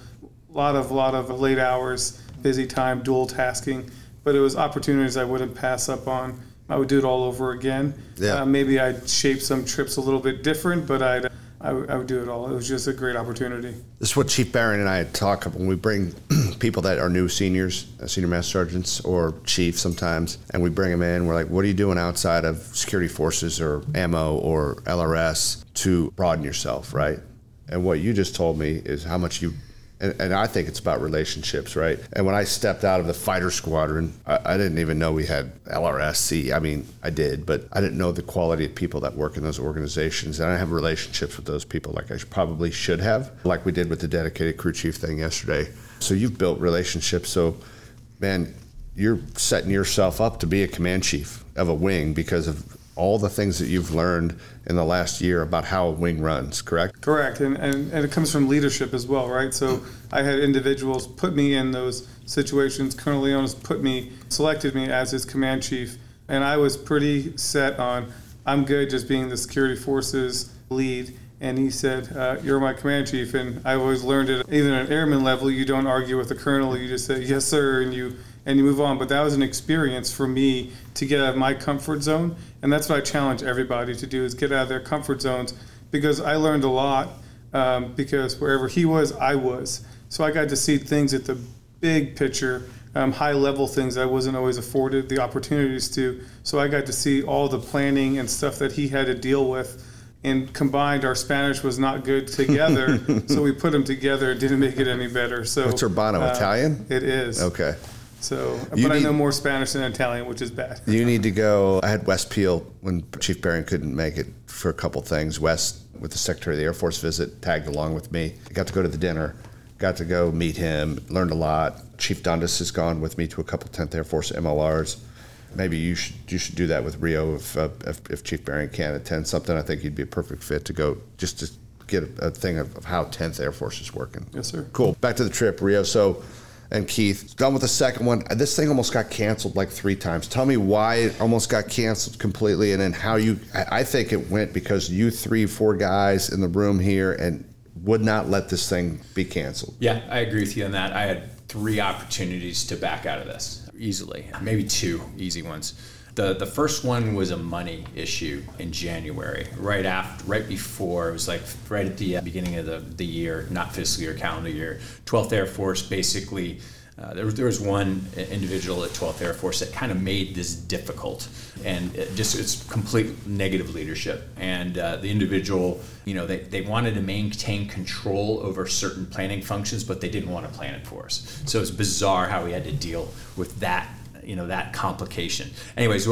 a lot of late hours, busy time, dual tasking. But it was opportunities I wouldn't pass up on. I would do it all over again. Yeah. Maybe I'd shape some trips a little bit different, but I would do it all. It was just a great opportunity. This is what Chief Barron and I had talked about. When we bring people that are new seniors, senior master sergeants or chiefs sometimes, and we bring them in. We're like, what are you doing outside of security forces or ammo or LRS to broaden yourself, right? And what you just told me is how much you, and I think it's about relationships, right? And when I stepped out of the fighter squadron, I didn't even know we had LRSC. I mean, I did, but I didn't know the quality of people that work in those organizations. And I have relationships with those people like I probably should have, like we did with the dedicated crew chief thing yesterday. So you've built relationships. So, man, you're setting yourself up to be a command chief of a wing because of all the things that you've learned in the last year about how a wing runs, correct? Correct, and it comes from leadership as well, right? So I had individuals put me in those situations. Colonel Leonis selected me as his command chief, and I was pretty set on, I'm good just being the security forces lead. And he said, you're my command chief, and I always learned it, even at an airman level, you don't argue with the colonel, you just say, yes, sir, and you move on. But that was an experience for me to get out of my comfort zone. And that's what I challenge everybody to do, is get out of their comfort zones, because I learned a lot because wherever he was, I was. So I got to see things at the big picture, high level things I wasn't always afforded the opportunities to. So I got to see all the planning and stuff that he had to deal with. And combined, our Spanish was not good together, so we put them together. It didn't make it any better. So it's Urbano, Italian? It is. Okay. So, I know more Spanish than Italian, which is bad. You need to go. I had Wes Peel when Chief Barron couldn't make it for a couple things. Wes, with the Secretary of the Air Force visit, tagged along with me. I got to go to the dinner, got to go meet him, learned a lot. Chief Dundas has gone with me to a couple 10th Air Force MLRs. Maybe you should do that with Rio if Chief Barron can attend something. I think he'd be a perfect fit to go just to get a thing of how 10th Air Force is working. Yes, sir. Cool. Back to the trip, Rio. So, and Keith, done with the second one. This thing almost got canceled like 3 times. Tell me why it almost got canceled completely, and then how you, I think it went because you 3-4 guys in the room here and would not let this thing be canceled. Yeah, I agree with you on that. I had 3 opportunities to back out of this easily, maybe 2 easy ones. The first one was a money issue in January, right before, it was like right at the beginning of the year, not fiscal year, calendar year. 12th Air Force basically, there was one individual at 12th Air Force that kind of made this difficult, and it's complete negative leadership. And the individual, they wanted to maintain control over certain planning functions, but they didn't want to plan it for us. So it's bizarre how we had to deal with that. That complication. Anyways,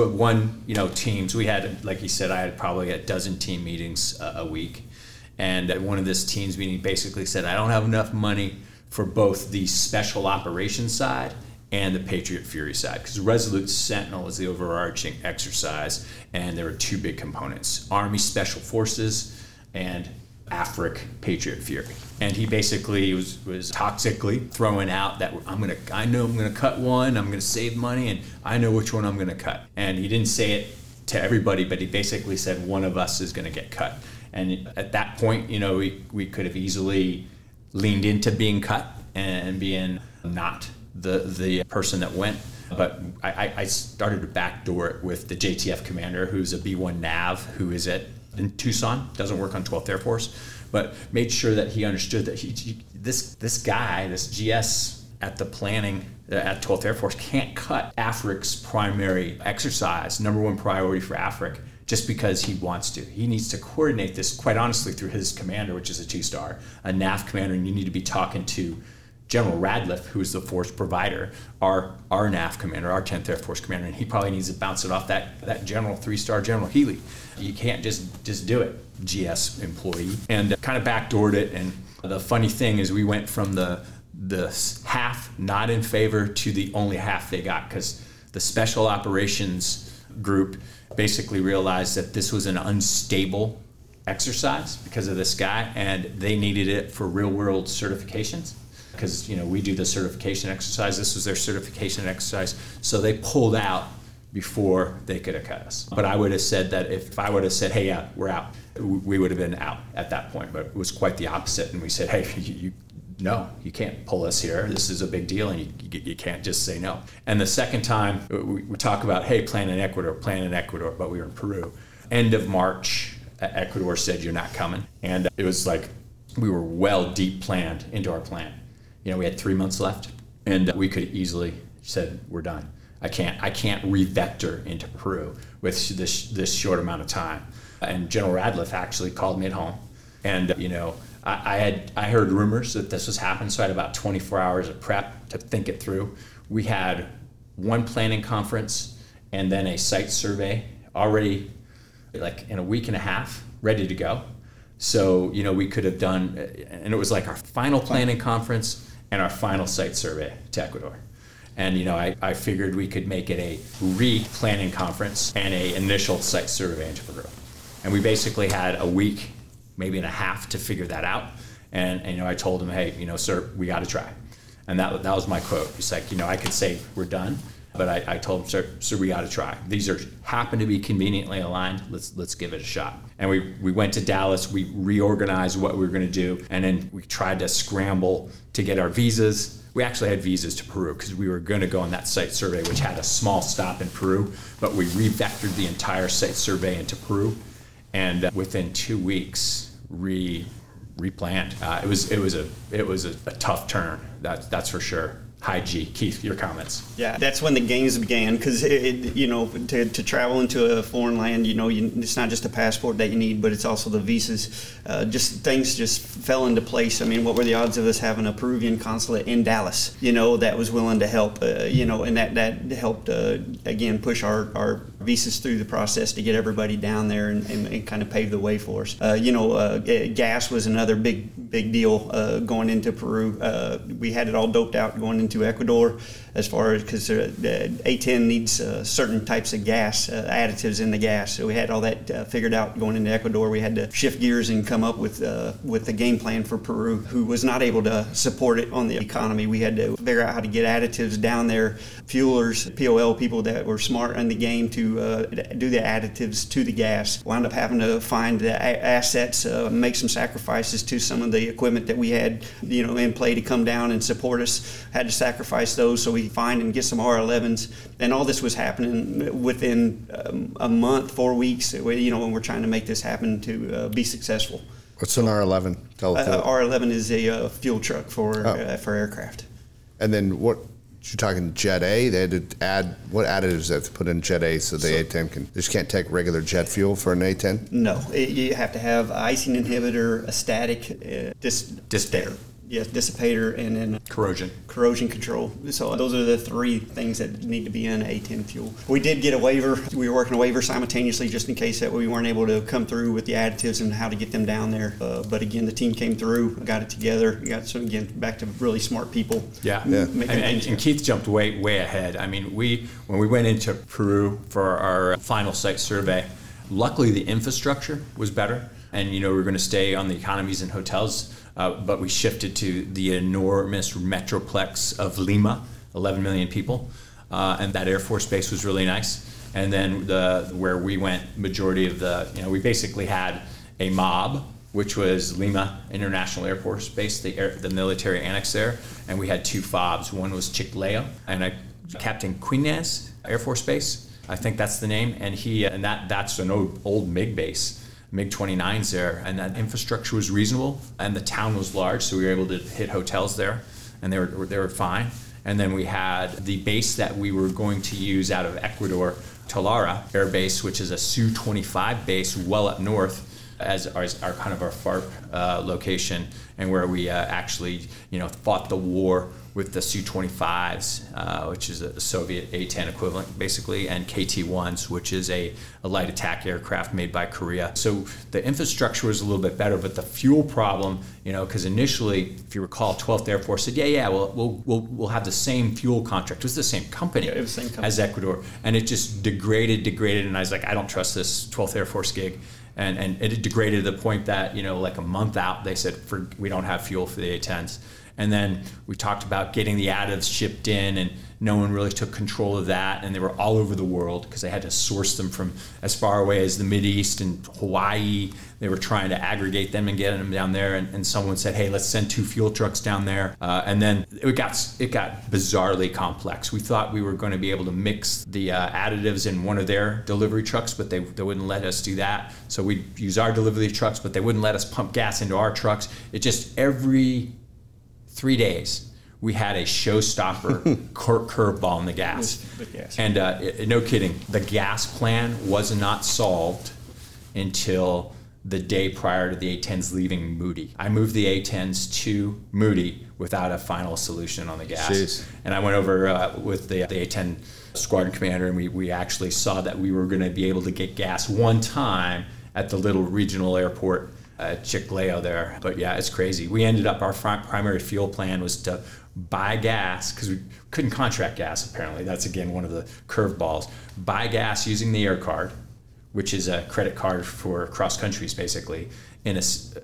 teams, we had, like you said, I had probably a dozen team meetings a week. And at one of this teams meeting basically said, I don't have enough money for both the special operations side and the Patriot Fury side. Because Resolute Sentinel is the overarching exercise. And there are 2 big components, Army Special Forces and Afric Patriot Fury. And he basically was toxically throwing out that I'm going to cut one, I'm going to save money, and I know which one I'm going to cut. And he didn't say it to everybody, but he basically said one of us is going to get cut. And at that point, we could have easily leaned into being cut and being not the person that went. But I started to backdoor it with the JTF commander, who's a B-1 NAV, who is at in Tucson, doesn't work on 12th Air Force, but made sure that he understood that this GS at the planning at 12th Air Force can't cut Afric's primary exercise, number one priority for Afric, just because he wants to. He needs to coordinate this, quite honestly, through his commander, which is a 2-star, a NAF commander, and you need to be talking to General Radliff, who is the force provider, our NAF commander, our 10th Air Force commander, and he probably needs to bounce it off that general, 3-star General Healy. You can't just do it, GS employee, and kind of backdoored it. And the funny thing is we went from the half not in favor to the only half they got, because the special operations group basically realized that this was an unstable exercise because of this guy, and they needed it for real-world certifications. Because we do the certification exercise. This was their certification exercise. So they pulled out before they could have cut us. But I would have said that if I would have said, hey, we're out, we would have been out at that point. But it was quite the opposite. And we said, hey, no, you can't pull us here. This is a big deal, and you can't just say no. And the second time, we talk about, hey, plan in Ecuador, but we were in Peru. End of March, Ecuador said, you're not coming. And it was like we were well deep planned into our plan. We had 3 months left. And we could easily said, we're done. I can't re-vector into Peru with this short amount of time. And General Radliff actually called me at home. And, I heard rumors that this was happening, so I had about 24 hours of prep to think it through. We had one planning conference and then a site survey already like in a week and a half ready to go. So, we could have done, and it was like our final planning conference and our final site survey to Ecuador. And, I figured we could make it a re-planning conference and a initial site survey into Peru. And we basically had a week, maybe and a half, to figure that out. And I told him, hey, sir, we got to try. And that was my quote. It's like, I could say we're done, but I told him, sir, we got to try. These happen to be conveniently aligned. Let's give it a shot. And we went to Dallas. We reorganized what we were going to do. And then we tried to scramble to get our visas. We actually had visas to Peru because we were going to go on that site survey, which had a small stop in Peru. But we re-vectored the entire site survey into Peru. And within 2 weeks, replanned. It was a tough turn. That's for sure. Hi, G. Keith, your comments. Yeah, that's when the games began because, to travel into a foreign land, it's not just a passport that you need, but it's also the visas. Things fell into place. I mean, what were the odds of us having a Peruvian consulate in Dallas, that was willing to help, and that helped, again, push our visas through the process to get everybody down there and kind of pave the way for us. Gas was another big deal going into Peru. We had it all doped out going into Ecuador, as far as because A10 needs certain types of gas additives in the gas, so we had all that figured out going into Ecuador. We had to shift gears and come up with the game plan for Peru, who was not able to support it on the economy. We had to figure out how to get additives down there, fuelers, POL people that were smart in the game to do the additives to the gas. Wound up having to find the assets, make some sacrifices to some of the equipment that we had, in play to come down and support us. Had to sacrifice those so we find and get some R11s, and all this was happening within a month, 4 weeks. When we're trying to make this happen to be successful. What's an R11? R11 is a fuel truck for aircraft. And then what? You're talking Jet A. They had to add what additives they have to put in Jet A so the A10 can. They just can't take regular jet fuel for an A10. No, you have to have icing inhibitor, a static dissipator. Yes, dissipator, and then corrosion control. So those are the three things that need to be in A10 fuel. We did get a waiver. We were working a waiver simultaneously just in case that we weren't able to come through with the additives and how to get them down there. But again, the team came through, got it together. Back to really smart people. Yeah. And Keith jumped way ahead. I mean, when we went into Peru for our final site survey, luckily the infrastructure was better, and we were going to stay on the economies and hotels. But we shifted to the enormous metroplex of Lima, 11 million people, and that Air Force Base was really nice. And then where we went, majority of we basically had a mob, which was Lima International Air Force Base, the military annex there, and we had two FOBs. One was Chiclayo, and Captain Quinez Air Force Base, I think that's the name, and that's an old MiG base. MiG-29s there, and that infrastructure was reasonable, and the town was large, so we were able to hit hotels there, and they were fine. And then we had the base that we were going to use out of Ecuador, Talara Air Base, which is a Su-25 base well up north as our kind of our FARP location, and where we actually fought the war with the Su-25s, which is a Soviet A-10 equivalent, basically, and KT-1s, which is a light attack aircraft made by Korea. So the infrastructure was a little bit better, but the fuel problem, because initially, if you recall, 12th Air Force said, we'll have the same fuel contract. It was the same company as Ecuador, and it just degraded, and I was like, I don't trust this 12th Air Force gig. And it degraded to the point that, like a month out, they said, we don't have fuel for the A-10s. And then we talked about getting the additives shipped in, and no one really took control of that. And they were all over the world because they had to source them from as far away as the Mideast and Hawaii. They were trying to aggregate them and get them down there. And someone said, hey, let's send two fuel trucks down there. And then it got bizarrely complex. We thought we were going to be able to mix the additives in one of their delivery trucks, but they wouldn't let us do that. So we'd use our delivery trucks, but they wouldn't let us pump gas into our trucks. It just every 3 days, we had a showstopper curveball in the gas. And no kidding, the gas plan was not solved until the day prior to the A-10s leaving Moody. I moved the A-10s to Moody without a final solution on the gas. Jeez. And I went over with the A-10 squadron commander, and we actually saw that we were going to be able to get gas one time at the little regional airport at Chiclayo there. But yeah, it's crazy. We ended up, our primary fuel plan was to buy gas, because we couldn't contract gas apparently. That's again one of the curveballs. Buy gas using the air card, which is a credit card for cross countries basically,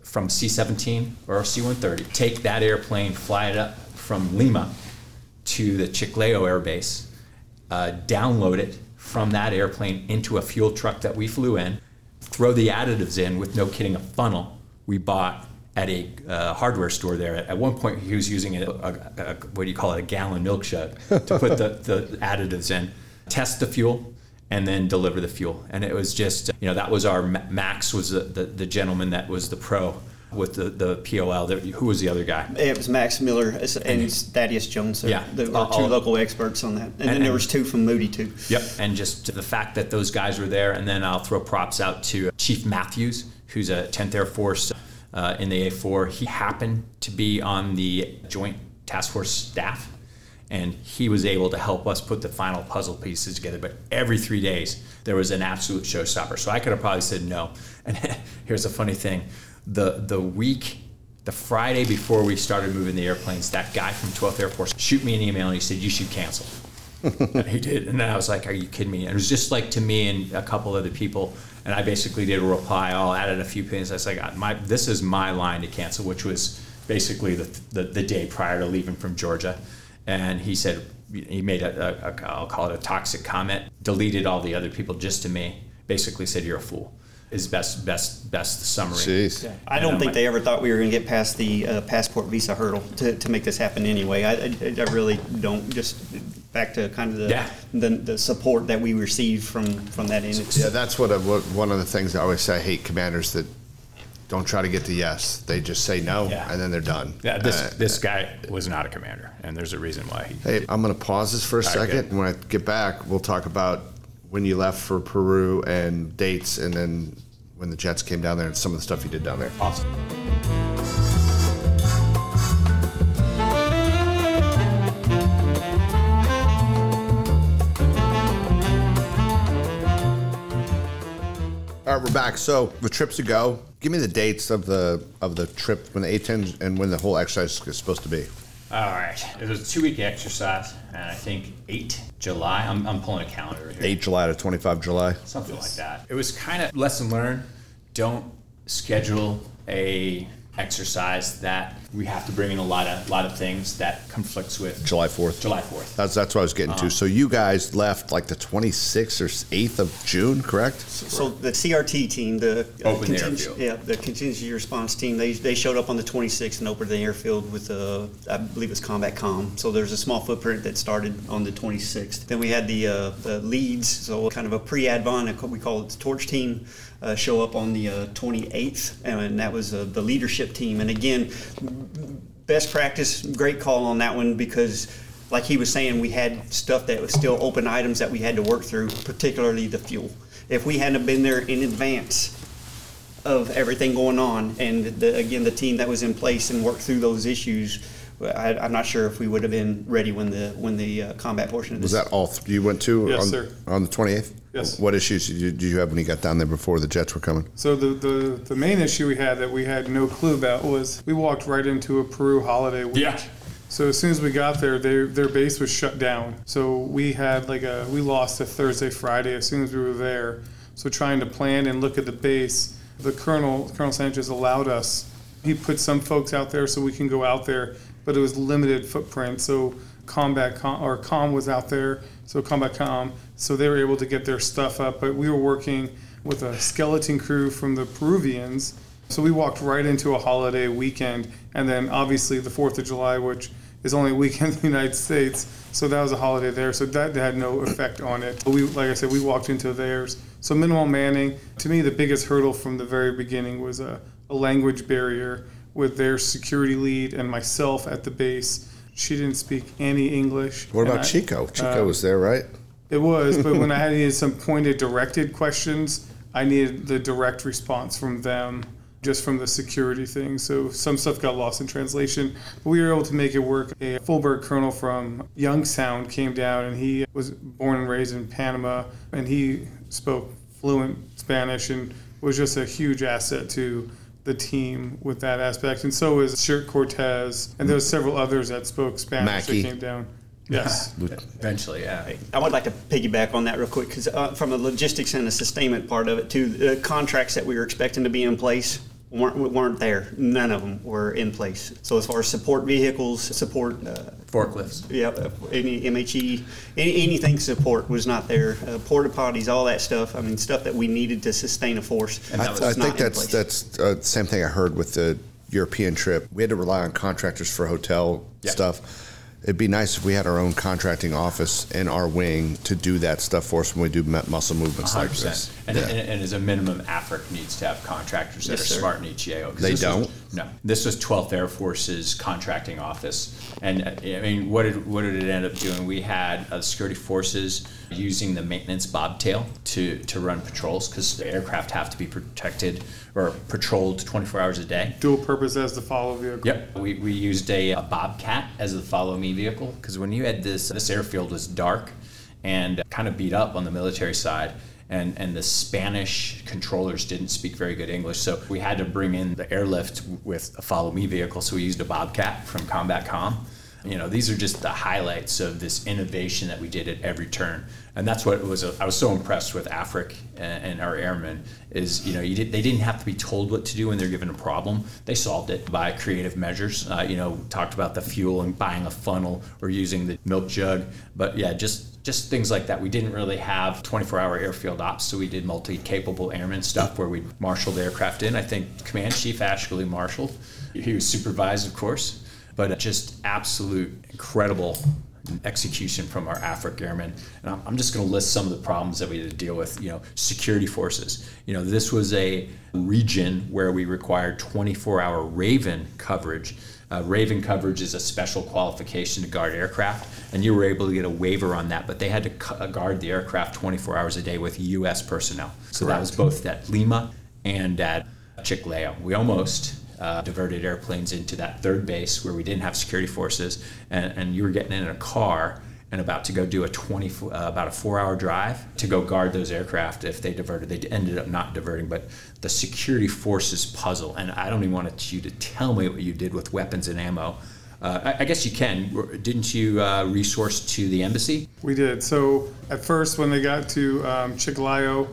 from C-17 or C-130. Take that airplane, fly it up from Lima to the Chiclayo Air Base, download it from that airplane into a fuel truck that we flew in, throw the additives in with, no kidding, a funnel we bought at a hardware store there. At one point, he was using a what do you call it, a gallon milk jug to put the additives in, test the fuel, and then deliver the fuel. And it was just, you know, that was our, Max was the gentleman that was the pro with the POL. Who was the other guy? It was Max Miller and Thaddeus Jones. Yeah. There were two local experts on that. And then there was two from Moody, too. Yep. And just the fact that those guys were there. And then I'll throw props out to Chief Matthews, who's a 10th Air Force in the A4. He happened to be on the Joint Task Force staff, and he was able to help us put the final puzzle pieces together. But every 3 days, there was an absolute showstopper. So I could have probably said no. And here's the funny thing. The Friday before we started moving the airplanes, that guy from 12th Air Force shoot me an email and he said, you should cancel. And he did. And then I was like, are you kidding me? And it was just like to me and a couple other people. And I basically did a reply. I'll added a few things. I was like, this is my line to cancel, which was basically the day prior to leaving from Georgia. And he said, he made I'll call it a toxic comment, deleted all the other people just to me, basically said, you're a fool. Is best summary. Jeez. Yeah. I don't think they ever thought we were going to get past the passport visa hurdle to make this happen anyway. I really don't. Just back to kind of the support that we received from that industry. Yeah, that's what one of the things I always say. I hate commanders that don't try to get the yes. They just say no, and then they're done. Yeah, this guy was not a commander, and there's a reason why. Hey, I'm going to pause this for a second, and when I get back, we'll talk about when you left for Peru and dates, and then when the Jets came down there and some of the stuff you did down there. Awesome. All right, we're back. So the trips to go, give me the dates of the trip when the A-10 and when the whole exercise is supposed to be. All right. It was a 2-week exercise, and I think 8 July. I'm pulling a calendar here. 8 July to 25 July. Something like that. It was kind of lesson learned. Don't schedule a exercise that we have to bring in a lot of things that conflicts with July 4th. That's what I was getting to. So you guys left like the 26th or 8th of June, correct? So the CRT team, the contingency response team, they showed up on the 26th and opened the airfield with I believe it's Combat Comm. So there's a small footprint that started on the 26th. Then we had the leads, so kind of a pre-advon, we call it the torch team. Show up on the 28th, and that was the leadership team. And again, best practice, great call on that one, because like he was saying, we had stuff that was still open items that we had to work through, particularly the fuel. If we hadn't been there in advance of everything going on, and again, the team that was in place and worked through those issues, I'm not sure if we would have been ready when the combat portion of this. Was that all you went to? Yes, sir. On the 28th? Yes. What issues did you have when you got down there before the Jets were coming? So the main issue we had no clue about was we walked right into a Peru holiday week. Yeah. So as soon as we got there, their base was shut down. So we had we lost a Thursday, Friday as soon as we were there. So trying to plan and look at the base, the Colonel Sanchez allowed us. He put some folks out there so we can go out there, but it was limited footprint. So Comm was out there. So Combat Comm, so they were able to get their stuff up, but we were working with a skeleton crew from the Peruvians. So we walked right into a holiday weekend, and then obviously the 4th of July, which is only a weekend in the United States, so that was a holiday there, so that had no effect on it. But like I said, we walked into theirs. So minimal manning, to me the biggest hurdle from the very beginning was a language barrier with their security lead and myself at the base. She didn't speak any English. What about Chico? Chico was there, right? It was, but when I needed some pointed, directed questions, I needed the direct response from them, just from the security thing. So some stuff got lost in translation, but we were able to make it work. A Fulbright colonel from Youngstown came down, and he was born and raised in Panama, and he spoke fluent Spanish and was just a huge asset to the team with that aspect. And so was Shirt Cortez, and there was several others that spoke Spanish that came down. Yes. Eventually, yeah. I would like to piggyback on that real quick, because from the logistics and the sustainment part of it, too, the contracts that we were expecting to be in place weren't there. None of them were in place. So as far as support vehicles, support... forklifts. Yeah, any MHE, anything support was not there. Porta potties, all that stuff. I mean, stuff that we needed to sustain a force. And I think that's the same thing I heard with the European trip. We had to rely on contractors for hotel stuff. It'd be nice if we had our own contracting office in our wing to do that stuff for us when we do muscle movements 100%. Like this. And as a minimum, AFRIC needs to have contractors that are smart in ETAO. They don't? No. This was 12th Air Force's contracting office. And I mean, what did it end up doing? We had security forces using the maintenance bobtail to run patrols, because the aircraft have to be protected or patrolled 24 hours a day. Dual purpose as the follow vehicle. Yep. We used a Bobcat as the follow me vehicle, because when you had this airfield was dark and kind of beat up on the military side, and the Spanish controllers didn't speak very good English, so we had to bring in the airlift with a follow me vehicle, so we used a Bobcat from Combat Comm. You know, these are just the highlights of this innovation that we did at every turn. And that's what it was. I was so impressed with AFRIC and our airmen is, you know, they didn't have to be told what to do when they're given a problem. They solved it by creative measures. You know, talked about the fuel and buying a funnel or using the milk jug. But yeah, just things like that. We didn't really have 24-hour airfield ops, so we did multi-capable airmen stuff where we marshaled aircraft in. I think Command Chief Ashley marshaled. He was supervised, of course. But just absolute incredible execution from our AFRIC airmen. And I'm just going to list some of the problems that we had to deal with. You know, security forces. You know, this was a region where we required 24-hour Raven coverage. Raven coverage is a special qualification to guard aircraft, and you were able to get a waiver on that, but they had to guard the aircraft 24 hours a day with U.S. personnel. So Correct. That was both at Lima and at Chiclayo. We almost... diverted airplanes into that third base where we didn't have security forces, and you were getting in a car and about to go do about a 4-hour drive to go guard those aircraft. If they diverted, they ended up not diverting, but the security forces puzzle. And I don't even want you to tell me what you did with weapons and ammo. I guess you can. Didn't you resource to the embassy? We did. So at first, when they got to Chiclayo,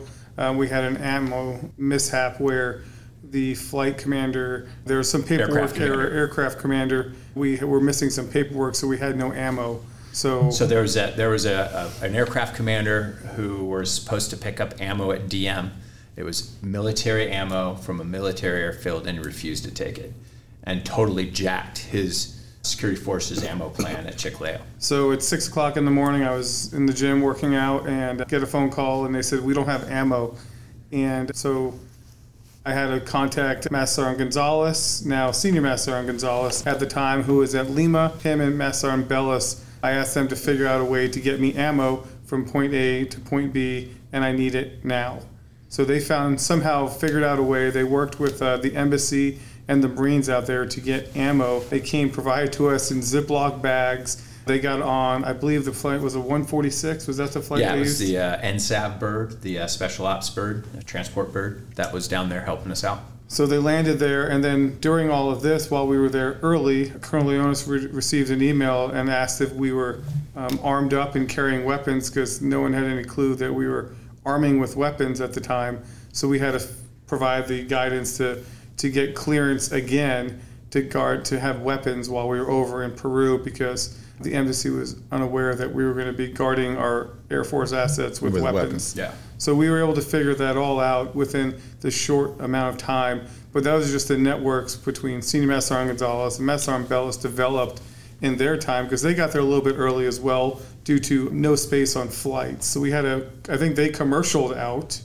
we had an ammo mishap where the flight commander, there was some paperwork error, aircraft commander. We were missing some paperwork, so we had no ammo. So there was an aircraft commander who was supposed to pick up ammo at DM. It was military ammo from a military airfield, and he refused to take it and totally jacked his security forces ammo plan at Chiclayo. So at 6 o'clock in the morning, I was in the gym working out and get a phone call, and they said, we don't have ammo. And so... I had to contact Master Sergeant Gonzalez, now Senior Master Sergeant Gonzalez at the time, who was at Lima, him and Master Sergeant Bellis. I asked them to figure out a way to get me ammo from point A to point B, and I need it now. So they figured out a way. They worked with the embassy and the Marines out there to get ammo. They came provided to us in Ziploc bags. They got on, I believe the flight was a 146. Was that the flight they used? Yeah, it was the NSAV bird, the Special Ops bird, transport bird that was down there helping us out. So they landed there, and then during all of this, while we were there early, Colonel Leonis received an email and asked if we were armed up and carrying weapons, because no one had any clue that we were arming with weapons at the time. So we had to provide the guidance to get clearance again to have weapons while we were over in Peru, because the embassy was unaware that we were going to be guarding our Air Force assets with weapons. Yeah. So we were able to figure that all out within the short amount of time. But that was just the networks between Senior Master Sergeant Gonzalez and Master Sergeant Bellis developed in their time, because they got there a little bit early as well due to no space on flights. So we had I think they commercialed out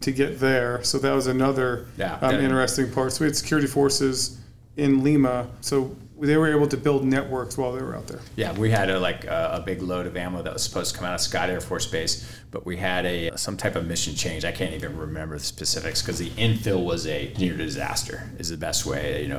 to get there. So that was another interesting part. So we had security forces in Lima. So they were able to build networks while they were out there. Yeah, we had a big load of ammo that was supposed to come out of Scott Air Force Base, but we had some type of mission change. I can't even remember the specifics because the infill was a near disaster is the best way,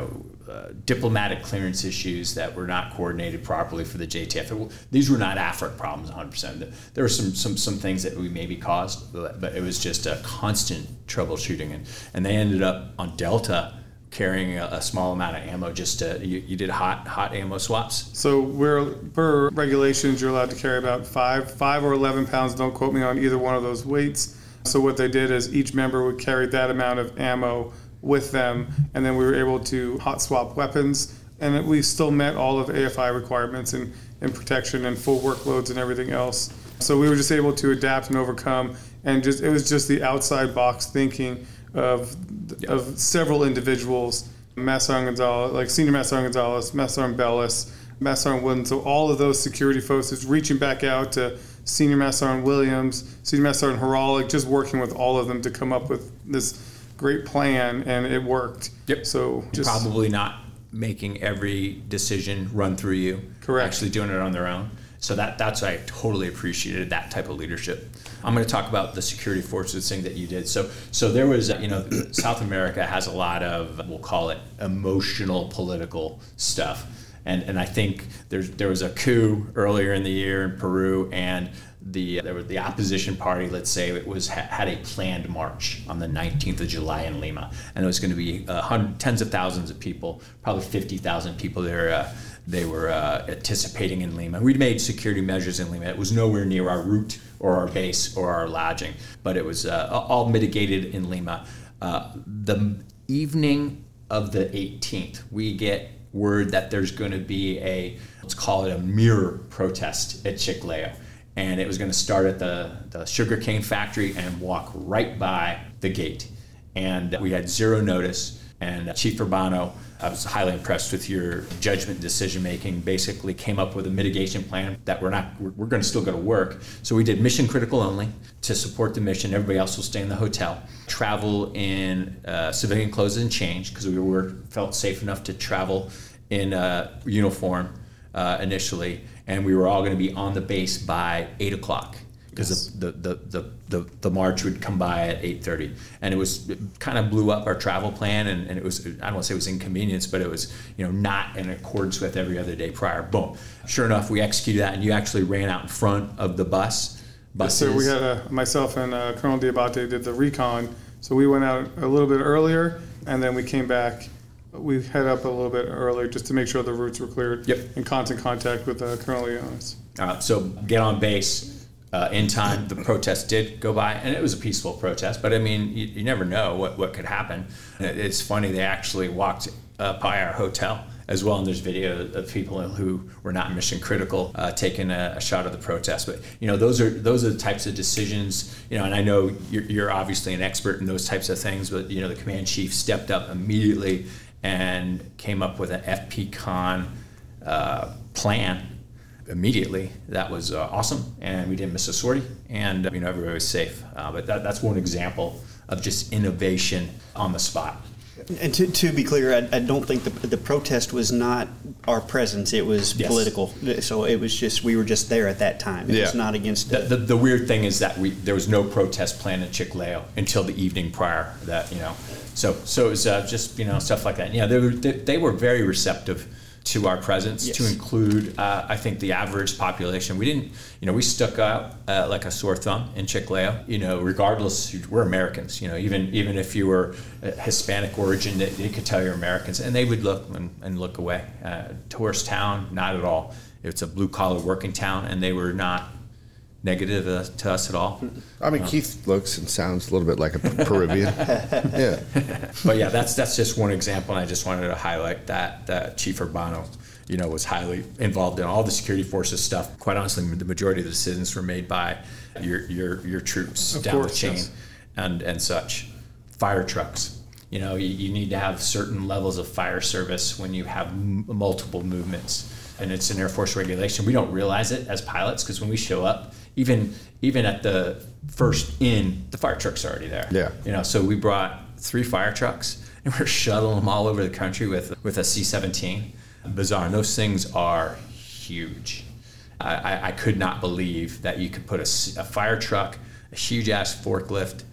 diplomatic clearance issues that were not coordinated properly for the JTF. These were not Africa problems 100%. There were some things that we maybe caused, but it was just a constant troubleshooting. And they ended up on Delta carrying a small amount of ammo just to, you did hot ammo swaps. So we're, per regulations, you're allowed to carry about five or 11 pounds. Don't quote me on either one of those weights. So what they did is each member would carry that amount of ammo with them, and then we were able to hot swap weapons, and we still met all of AFI requirements and protection and full workloads and everything else. So we were just able to adapt and overcome, and just it was just the outside box thinking of several individuals, Master Sergeant Gonzalez, like Senior Master Sergeant Gonzalez, Master Sergeant Bellis, Master Sergeant Wooden, so all of those security folks is reaching back out to Senior Master Sergeant Williams, Senior Master Sergeant Horalik, just working with all of them to come up with this great plan, and it worked. Yep. So just probably not making every decision run through you. Correct. Actually doing it on their own. So that's why I totally appreciated that type of leadership. I'm going to talk about the security forces thing that you did. So there was, South America has a lot of, we'll call it emotional political stuff. And I think there was a coup earlier in the year in Peru, and the opposition party, let's say, it was had a planned march on the 19th of July in Lima, and it was going to be tens of thousands of people, probably 50,000 people there. They were anticipating in Lima. We'd made security measures in Lima. It was nowhere near our route or our base or our lodging, but it was all mitigated in Lima. The evening of the 18th, we get word that there's going to be a, let's call it a mirror protest at Chiclayo. And it was going to start at the sugarcane factory and walk right by the gate. And we had zero notice. And Chief Urbano, I was highly impressed with your judgment, decision making, basically came up with a mitigation plan that we're going to still go to work. So we did mission critical only to support the mission. Everybody else will stay in the hotel, travel in civilian clothes and change, because we felt safe enough to travel in uniform initially. And we were all going to be on the base by 8 o'clock, because yes, the march would come by at 8:30, and it kind of blew up our travel plan, and it was, I don't want to say it was inconvenience, but it was not in accordance with every other day prior. Boom! Sure enough, we executed that, and you actually ran out in front of the buses. So we had myself and Colonel Diabate did the recon, so we went out a little bit earlier, and then we came back. We head up a little bit earlier just to make sure the routes were cleared. Yep. In constant contact with Colonel Leones. So get on base in time. The protest did go by, and it was a peaceful protest. But, I mean, you never know what could happen. It's funny, they actually walked by our hotel as well, and there's video of people who were not mission critical taking a shot of the protest. But those are the types of decisions. And I know you're obviously an expert in those types of things. But the command chief stepped up immediately and came up with an FPCON plan immediately. That was awesome, and we didn't miss a sortie, and everybody was safe. But that's one example of just innovation on the spot. And to be clear, I don't think the protest was not our presence. It was political. So it was just, we were just there at that time. It was not against the weird thing is that there was no protest plan in Chiclayo until the evening prior. That So it was just, stuff like that. They were very receptive to our presence, to include, I think, the average population. We didn't, we stuck out like a sore thumb in Chiclayo, regardless, we're Americans, even if you were Hispanic origin, they could tell you're Americans, and they would look and look away. Tourist town, not at all. It's a blue-collar working town, and they were not negative to us at all. I mean, Keith looks and sounds a little bit like a Peruvian. Yeah. But yeah, that's just one example, and I just wanted to highlight that Chief Urbano, was highly involved in all the security forces stuff. Quite honestly, the majority of the decisions were made by your troops down the chain and such. Fire trucks. You need to have certain levels of fire service when you have multiple movements, and it's an Air Force regulation. We don't realize it as pilots because when we show up, even at the first in, the fire truck's already there. Yeah. So we brought 3 fire trucks, and we're shuttling them all over the country with a C-17. bizarre. And those things are huge. I could not believe that you could put a fire truck, a huge-ass forklift,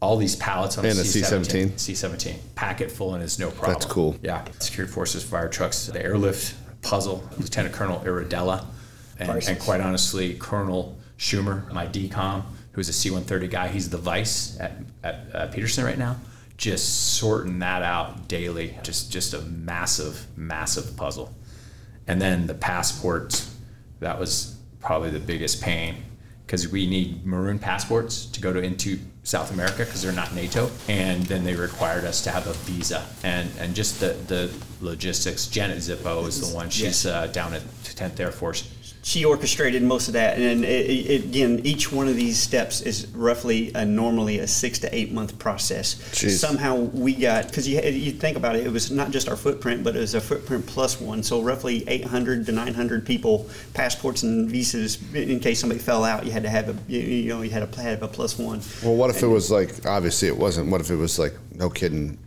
all these pallets on a C-17. C-17. Pack it full and it's no problem. That's cool. Yeah. Security Forces fire trucks, the airlift puzzle, Lieutenant Colonel Iredella, and quite honestly, Colonel Schumer, my DCOM, who's a C-130 guy. He's the vice at Peterson right now. Just sorting that out daily. Just a massive, massive puzzle. And then the passports, that was probably the biggest pain, because we need maroon passports to go into South America because they're not NATO. And then they required us to have a visa. And just the logistics, Janet Zippo is the one. She's down at 10th Air Force. She orchestrated most of that. And it, again, each one of these steps is roughly normally a 6 to 8 month process. Jeez. Somehow we got, because you think about it, it was not just our footprint, but it was a footprint plus one. So roughly 800 to 900 people, passports and visas. In case somebody fell out, you had to have a plus one. Well, what if it was like, obviously it wasn't. What if it was like, no kidding,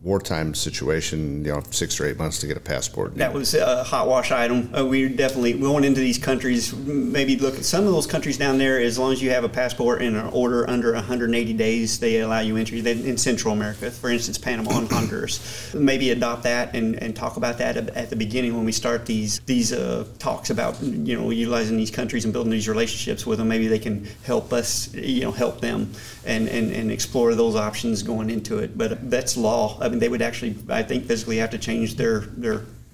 wartime situation, 6 or 8 months to get a passport. That was a hot wash item. We definitely went into these countries, maybe look at some of those countries down there. As long as you have a passport and an order under 180 days, they allow you entry. In Central America, for instance, Panama and Honduras. Maybe adopt that and talk about that at the beginning when we start these talks about utilizing these countries and building these relationships with them. Maybe they can help us, help them and explore those options going into it. But that's law. I mean, they would actually, I think, physically have to change their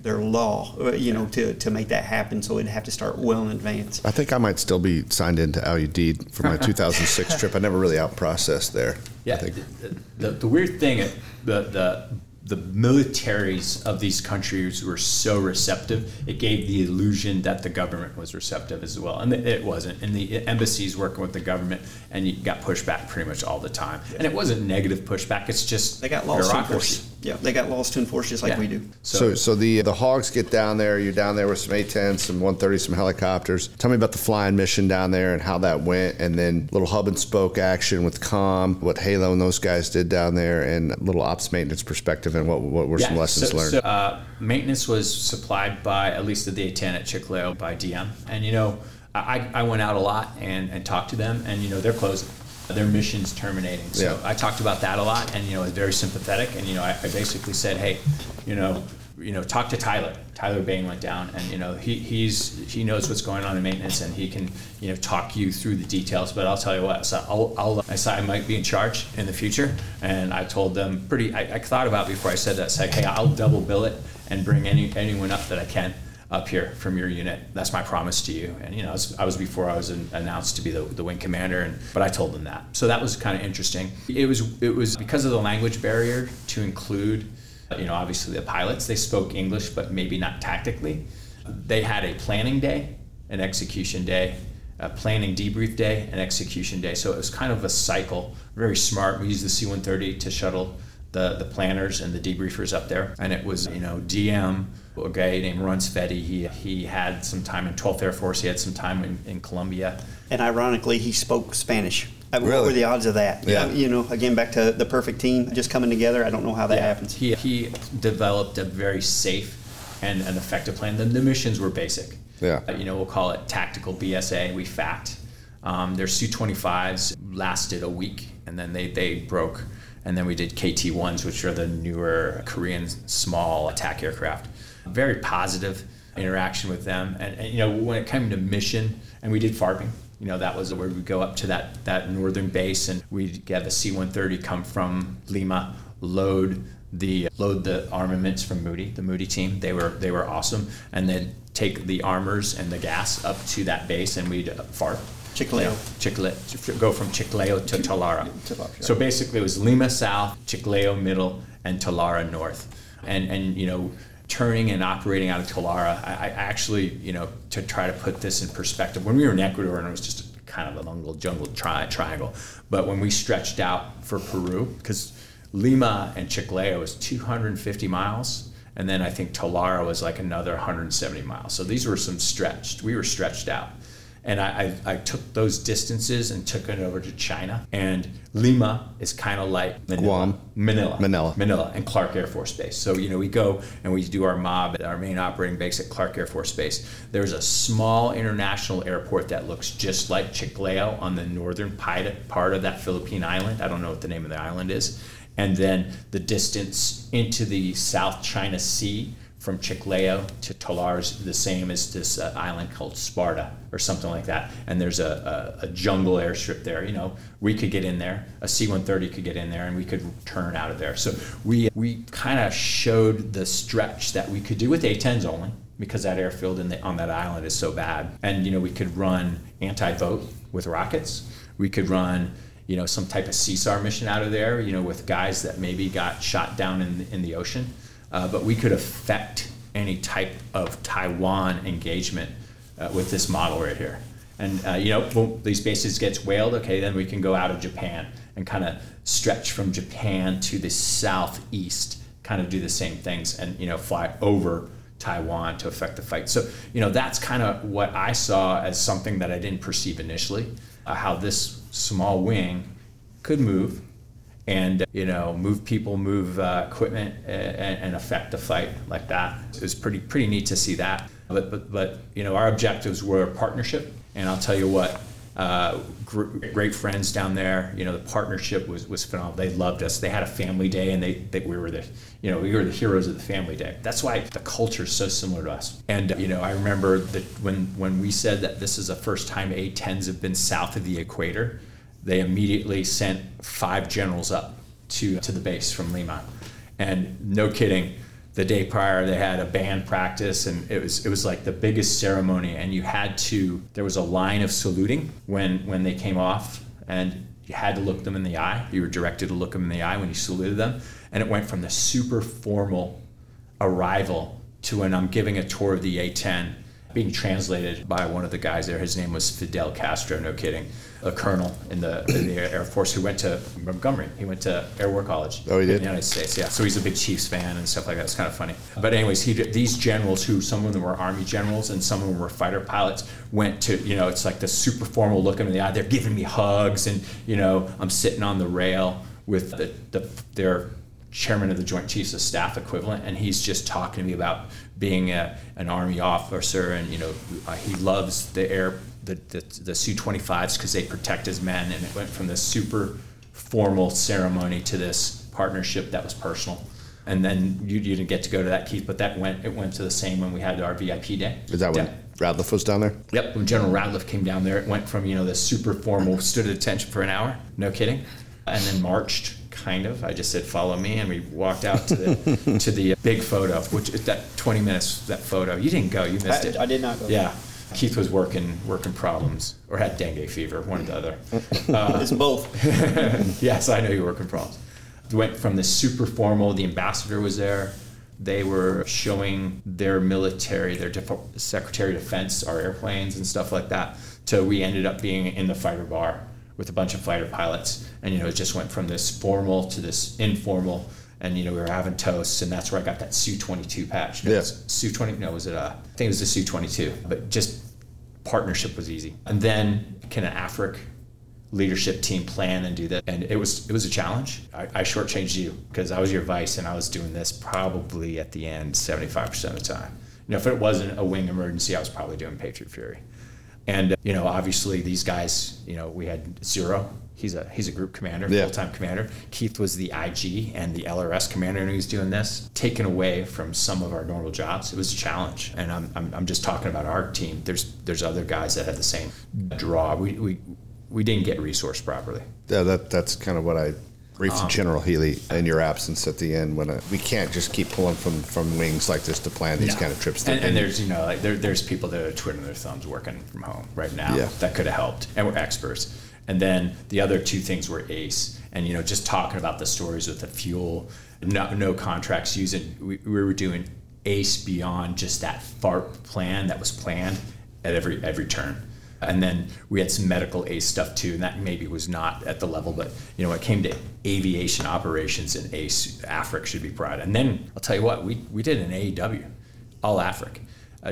law, to make that happen. So it'd have to start well in advance. I think I might still be signed into Al-Udeid for my 2006 trip. I never really out-processed there. Yeah, I think. The weird thing, the militaries of these countries were so receptive, it gave the illusion that the government was receptive as well. And it wasn't. And the embassies working with the government, and you got pushback pretty much all the time. Yeah. And it wasn't negative pushback. It's just they got lost bureaucracy. Yeah, they got lost to enforce just like we do. So the hogs get down there. You're down there with some A-10s, some 130s, some helicopters. Tell me about the flying mission down there and how that went, and then little hub and spoke action with COM, what Halo and those guys did down there, and a little ops maintenance perspective, and what were some lessons learned? So, maintenance was supplied by, at least at the A-10 at Chiclayo, by DM. And, I went out a lot and talked to them, and, they're closing. Their mission's terminating. So I talked about that a lot, and, it's very sympathetic. And, I basically said, hey, talk to Tyler. Tyler Bain went down, and, he knows what's going on in maintenance, and he can, talk you through the details. But I'll tell you what, so I said I might be in charge in the future. And I told them I thought about it before I said that. It's like, hey, I'll double billet and bring anyone up that I can up here from your unit. That's my promise to you. And I was announced to be the wing commander, but I told them that. So that was kind of interesting. It was because of the language barrier to include, obviously the pilots, they spoke English, but maybe not tactically. They had a planning day, an execution day, a planning debrief day, an execution day. So it was kind of a cycle, very smart. We used the C-130 to shuttle the planners and the debriefers up there. And it was, DM, a guy named Runsfetti, he had some time in 12th Air Force, he had some time in Colombia. And ironically, he spoke Spanish. Really? What were the odds of that? Yeah. Again, back to the perfect team just coming together. I don't know how that happens. He developed a very safe and an effective plan. The missions were basic. Yeah. We'll call it tactical BSA. We FACT. Their Su-25s lasted a week, and then they broke. And then we did KT-1s, which are the newer Korean small attack aircraft. Very positive interaction with them. And when it came to mission, and we did FARPing. That was where we go up to that northern base, and we'd get the C-130 come from Lima, load the armaments from Moody, the Moody team. They were awesome. And then take the armors and the gas up to that base, and we'd FARP. Chiclayo. Go from Chiclayo to Talara. So basically it was Lima South, Chiclayo Middle, and Talara North. And turning and operating out of Talara, I actually, to try to put this in perspective, when we were in Ecuador, and it was just kind of a jungle triangle, but when we stretched out for Peru, because Lima and Chiclayo was 250 miles, and then I think Talara was like another 170 miles. So these were we were stretched out. And I took those distances and took it over to China. And Lima is kind of like Manila. Guam. Manila and Clark Air Force Base. So, you know, we go and we do our mob at our main operating base at Clark Air Force Base. There's a small international airport that looks just like Chiclayo on the northern part of that Philippine island. I don't know what the name of the island is. And then the distance into the South China Sea from Chiclayo to Tolar is the same as this island called Sparta or something like that. And there's a jungle airstrip there. You know, we could get in there, a C-130 could get in there, and we could turn out of there. So we kind of showed the stretch that we could do with A-10s only, because that airfield on that island is so bad. And, you know, we could run anti-boat with rockets. We could run, you know, some type of CSAR mission out of there, you know, with guys that maybe got shot down in the ocean. But we could affect any type of Taiwan engagement with this model right here. And, you know, when these bases gets whaled, okay, then we can go out of Japan and kind of stretch from Japan to the southeast, kind of do the same things and, you know, fly over Taiwan to affect the fight. So, you know, that's kind of what I saw as something that I didn't perceive initially, how this small wing could move. And, you know, move people, move equipment, and affect the fight like that. It was pretty neat to see that. But you know, our objectives were partnership. And I'll tell you what, great friends down there. You know, the partnership was phenomenal. They loved us. They had a family day, and we were the heroes of the family day. That's why the culture is so similar to us. And you know, I remember that when we said that this is the first time A-10s have been south of the equator. They immediately sent 5 generals up to the base from Lima. And no kidding, the day prior they had a band practice, and it was like the biggest ceremony, and there was a line of saluting when they came off, and you had to look them in the eye. You were directed to look them in the eye when you saluted them. And it went from the super formal arrival to when I'm giving a tour of the A-10, being translated by one of the guys there. His name was Fidel Castro, no kidding, a colonel in the Air Force who went to Montgomery. He went to Air War College. Oh, he did? In the United States, yeah. So he's a big Chiefs fan and stuff like that. It's kind of funny. But anyways, these generals, who some of them were Army generals and some of them were fighter pilots, went to, you know, it's like the super formal look in the eye. They're giving me hugs, and, you know, I'm sitting on the rail with their chairman of the Joint Chiefs of Staff equivalent, and he's just talking to me about being an Army officer, and, you know, he loves the Su-25s because they protect his men. And it went from this super formal ceremony to this partnership that was personal. And then you didn't get to go to that, Keith, but it went to the same when we had our VIP day. Is that when Radliff was down there? Yep, when General Radliff came down there, it went from, you know, this super formal, stood at attention for an hour, no kidding, and then marched. Kind of. I just said, "Follow me," and we walked out to the big photo, which is that 20 minutes. That photo, you didn't go. You missed it. I did not go. Yeah, there. Keith was working problems, or had dengue fever, one or the other. It's both. Yes, I know you were working problems. Went from the super formal. The ambassador was there. They were showing their military, their Secretary of Defense, our airplanes and stuff like that. So we ended up being in the fighter bar with a bunch of fighter pilots. And, you know, it just went from this formal to this informal. And, you know, we were having toasts, and that's where I got that Su-22 patch. Yeah. I think it was the Su-22. But just partnership was easy. And then can an AFRIC leadership team plan and do that? And it was a challenge. I shortchanged you because I was your vice, and I was doing this probably at the end 75% of the time. You know, if it wasn't a wing emergency, I was probably doing Patriot Fury. And, you know, obviously these guys, you know, we had Zero. He's a group commander, yeah, full-time commander. Keith was the IG and the LRS commander, and he was doing this, taken away from some of our normal jobs. It was a challenge. And I'm just talking about our team. There's other guys that had the same draw. We didn't get resourced properly. Yeah, that's kind of what I briefed General Healy in your absence at the end. When we can't just keep pulling from wings like this to plan these kind of trips. And there's, you know, like there's people that are twiddling their thumbs working from home right now that could have helped, and we're experts. And then the other two things were ACE, and, you know, just talking about the stories with the fuel, no contracts using. We were doing ACE beyond just that FARP plan that was planned at every turn. And then we had some medical ACE stuff too, and that maybe was not at the level, but, you know, when it came to aviation operations and ACE, AFRIC should be proud. And then I'll tell you what, we did an AEW, all AFRIC.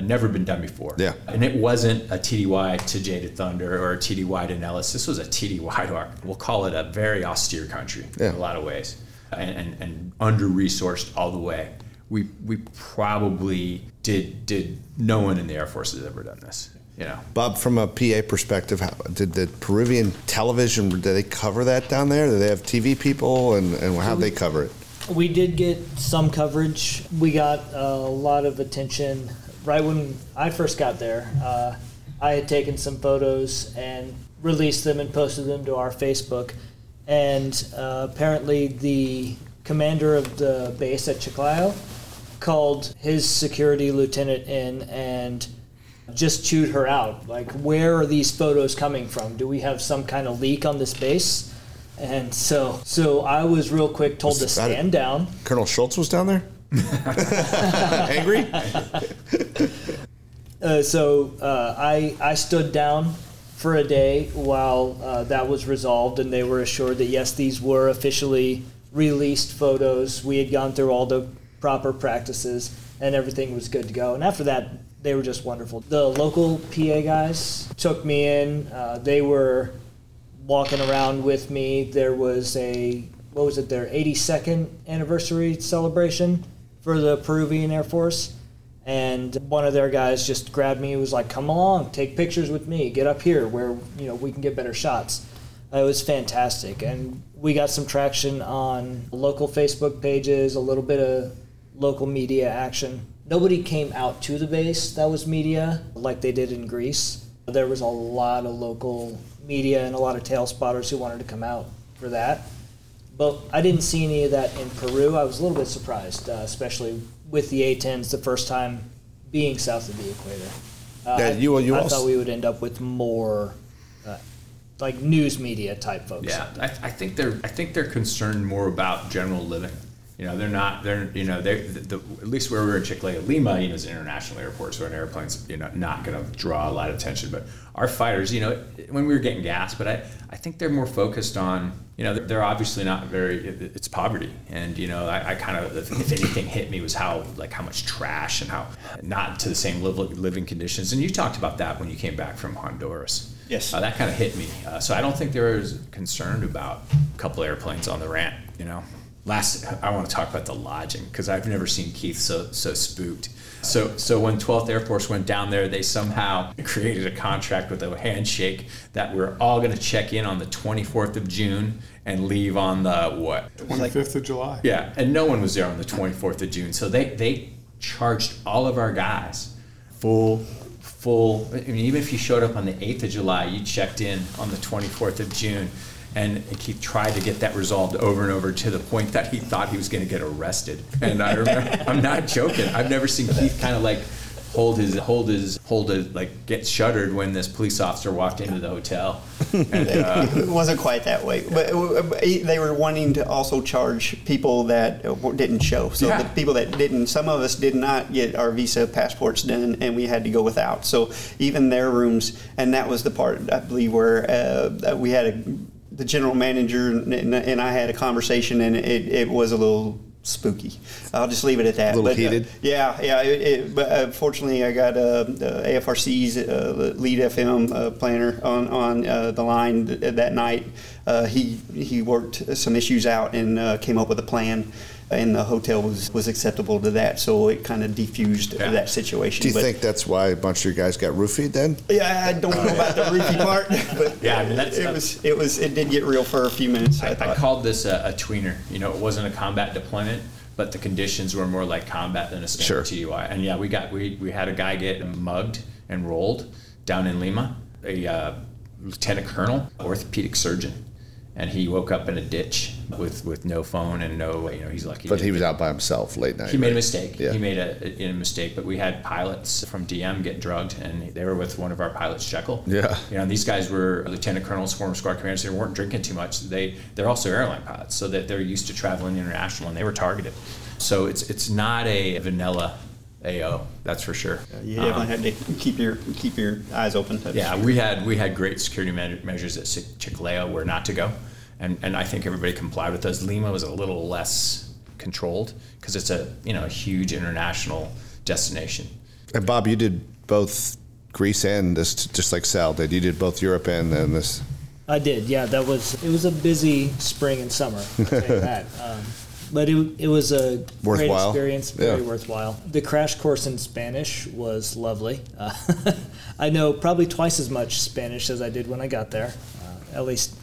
never been done before. Yeah. And it wasn't a TDY to Jaded Thunder or a TDY to Nellis. This was a TDY to our, we'll call it a very austere country in a lot of ways, and under-resourced all the way. We probably did no one in the Air Force has ever done this. You know, Bob, from a PA perspective, how, did the Peruvian television, did they cover that down there? Did they have TV people, and how'd they cover it? We did get some coverage. We got a lot of attention right when I first got there. I had taken some photos and released them and posted them to our Facebook. And apparently the commander of the base at Chiclayo called his security lieutenant in and just chewed her out. Like, where are these photos coming from? Do we have some kind of leak on this base? And so I was real quick told to stand down. Colonel Schultz was down there? Angry? I stood down for a day while that was resolved, and they were assured that, yes, these were officially released photos. We had gone through all the proper practices, and everything was good to go. And after that, they were just wonderful. The local PA guys took me in. They were walking around with me. There was their 82nd anniversary celebration for the Peruvian Air Force, and one of their guys just grabbed me. He was like, come along, take pictures with me, get up here where, you know, we can get better shots. It was fantastic, and we got some traction on local Facebook pages, a little bit of local media action. Nobody came out to the base that was media like they did in Greece. There was a lot of local media and a lot of tail spotters who wanted to come out for that. But I didn't see any of that in Peru. I was a little bit surprised, especially with the A-10s the first time being south of the equator. I thought we would end up with more like news media type folks. Yeah, I think they're concerned more about general living. You know, at least where we were in Chiclayo, Lima, you know, is an international airport, so an airplane's, you know, not going to draw a lot of attention. But our fighters, you know, when we were getting gas, but I think they're more focused on, you know, they're obviously not very, it's poverty. And, you know, I kind of, if anything hit me was how much trash and how not to the same level of living conditions. And you talked about that when you came back from Honduras. Yes. That kind of hit me. So I don't think they were concerned about a couple airplanes on the ramp, you know. Last, I want to talk about the lodging, because I've never seen Keith so spooked. So when 12th Air Force went down there, they somehow created a contract with a handshake that we're all going to check in on the 24th of June and leave on the 25th of July. Yeah, and no one was there on the 24th of June. So they charged all of our guys full. I mean, even if you showed up on the 8th of July, you checked in on the 24th of June. And he tried to get that resolved over and over to the point that he thought he was going to get arrested. And I remember, I'm not joking, I've never seen Keith kind of like get shuddered when this police officer walked into the hotel. And, it wasn't quite that way. But they were wanting to also charge people that didn't show. So the people that didn't, some of us did not get our visa passports done, and we had to go without. So even their rooms, and that was the part, I believe, where we had the general manager and I had a conversation, and it was a little spooky. I'll just leave it at that. A little heated. But fortunately, I got AFRC's lead FM planner on the line that night. He worked some issues out and came up with a plan, and the hotel was acceptable to that, so it kind of diffused that situation. Do you think that's why a bunch of your guys got roofied then? Yeah, I don't know about the roofie part, but yeah, I mean, it did get real for a few minutes. I called this a tweener. You know, it wasn't a combat deployment, but the conditions were more like combat than a standard TDY. And yeah, we had a guy get mugged and rolled down in Lima, a lieutenant colonel, orthopedic surgeon. And he woke up in a ditch with no phone and no, you know, he's lucky. But he was out by himself late night. He made a mistake. Yeah. He made a mistake. But we had pilots from DM get drugged, and they were with one of our pilots, Jekyll. Yeah. You know, and these guys were lieutenant colonels, former squad commanders. They weren't drinking too much. They're also airline pilots, so that they're used to traveling international, and they were targeted. So it's not a vanilla AO, that's for sure. You definitely had to keep your eyes open. We had great security measures at Chiclayo where not to go, and I think everybody complied with those. Lima was a little less controlled because it's a huge international destination. And Bob, you did both Greece and this, just like Sal did. You did both Europe and then this. I did, yeah. It was a busy spring and summer, I'll tell you that. But it was a worthwhile. Great experience, very worthwhile. The crash course in Spanish was lovely. I know probably twice as much Spanish as I did when I got there. At least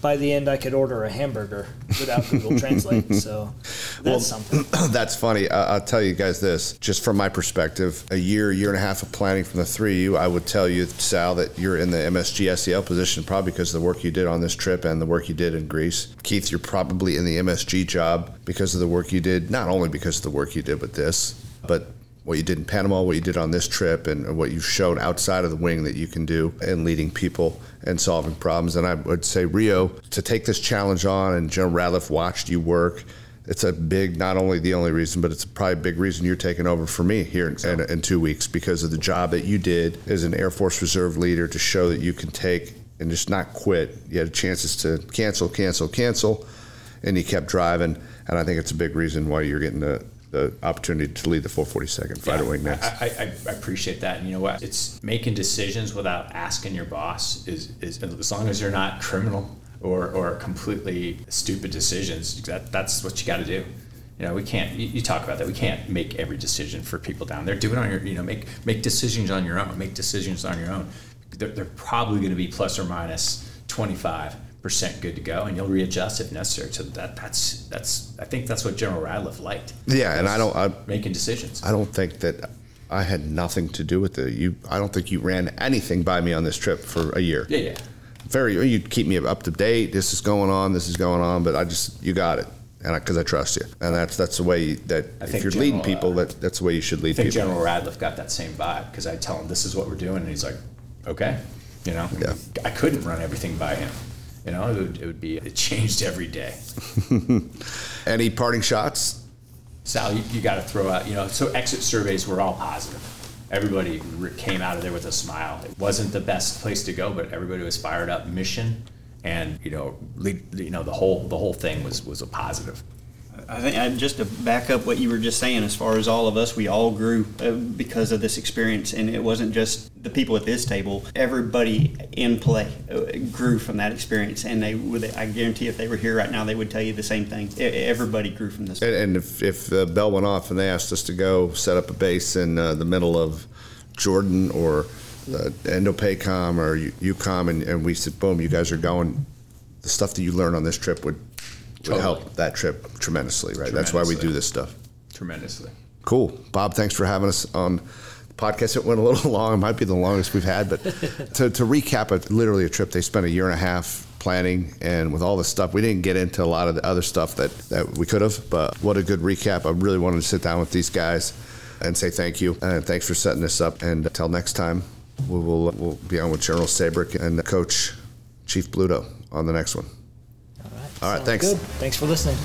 by the end, I could order a hamburger without Google Translate. So that's something. That's funny. I'll tell you guys this. Just from my perspective, a year and a half of planning from the three of you, I would tell you, Sal, that you're in the MSG SEL position probably because of the work you did on this trip and the work you did in Greece. Keith, you're probably in the MSG job because of the work you did, not only because of the work you did with this, but what you did in Panama, what you did on this trip, and what you've shown outside of the wing that you can do in leading people and solving problems. And I would say, Rio, to take this challenge on, and General Ratliff watched you work. It's a big, not only the only reason, but it's probably a big reason you're taking over for me here in 2 weeks, because of the job that you did as an Air Force Reserve leader to show that you can take and just not quit. You had chances to cancel, and you kept driving. And I think it's a big reason why you're getting the opportunity to lead the 442nd Fighter Wing next. I appreciate that. And you know what? It's making decisions without asking your boss is as long as you're not criminal or completely stupid decisions, that's what you got to do. You know, we can't, you talk about that. We can't make every decision for people down there. Do it on your, you know, make decisions on your own. Make decisions on your own. They're probably going to be plus or minus 25% good to go, and you'll readjust if necessary. So that's I think that's what General Ratliff liked. Yeah, and I making decisions. I don't think that I had nothing to do with I don't think you ran anything by me on this trip for a year. Yeah. You keep me up to date. This is going on, but you got it, and because I trust you, and that's the way that if you're leading people, that's the way you should lead people. I think General Ratliff got that same vibe because I tell him this is what we're doing, and he's like, okay, you know, yeah. I couldn't run everything by him. You know, it changed every day. Any parting shots? Sal, you got to throw out, you know, so exit surveys were all positive. Everybody came out of there with a smile. It wasn't the best place to go, but everybody was fired up. Mission and, you know, the whole thing was a positive. I think just to back up what you were just saying, as far as all of us, we all grew because of this experience, and it wasn't just the people at this table. Everybody in play grew from that experience, and I guarantee if they were here right now, they would tell you the same thing. Everybody grew from this. And if the bell went off and they asked us to go set up a base in the middle of Jordan or Indo-PACOM or EUCOM, and we said, boom, you guys are going, the stuff that you learn on this trip would help that trip tremendously. That's why we do this stuff. Tremendously. Cool. Bob, thanks for having us on the podcast. It went a little long. It might be the longest we've had, but to recap it, literally a trip they spent a year and a half planning, and with all this stuff, we didn't get into a lot of the other stuff that we could have, but what a good recap. I really wanted to sit down with these guys and say thank you, and thanks for setting this up. And until next time, we'll be on with General Sabrick and Coach Chief Bluto on the next one. All right, thanks. Good. Thanks for listening.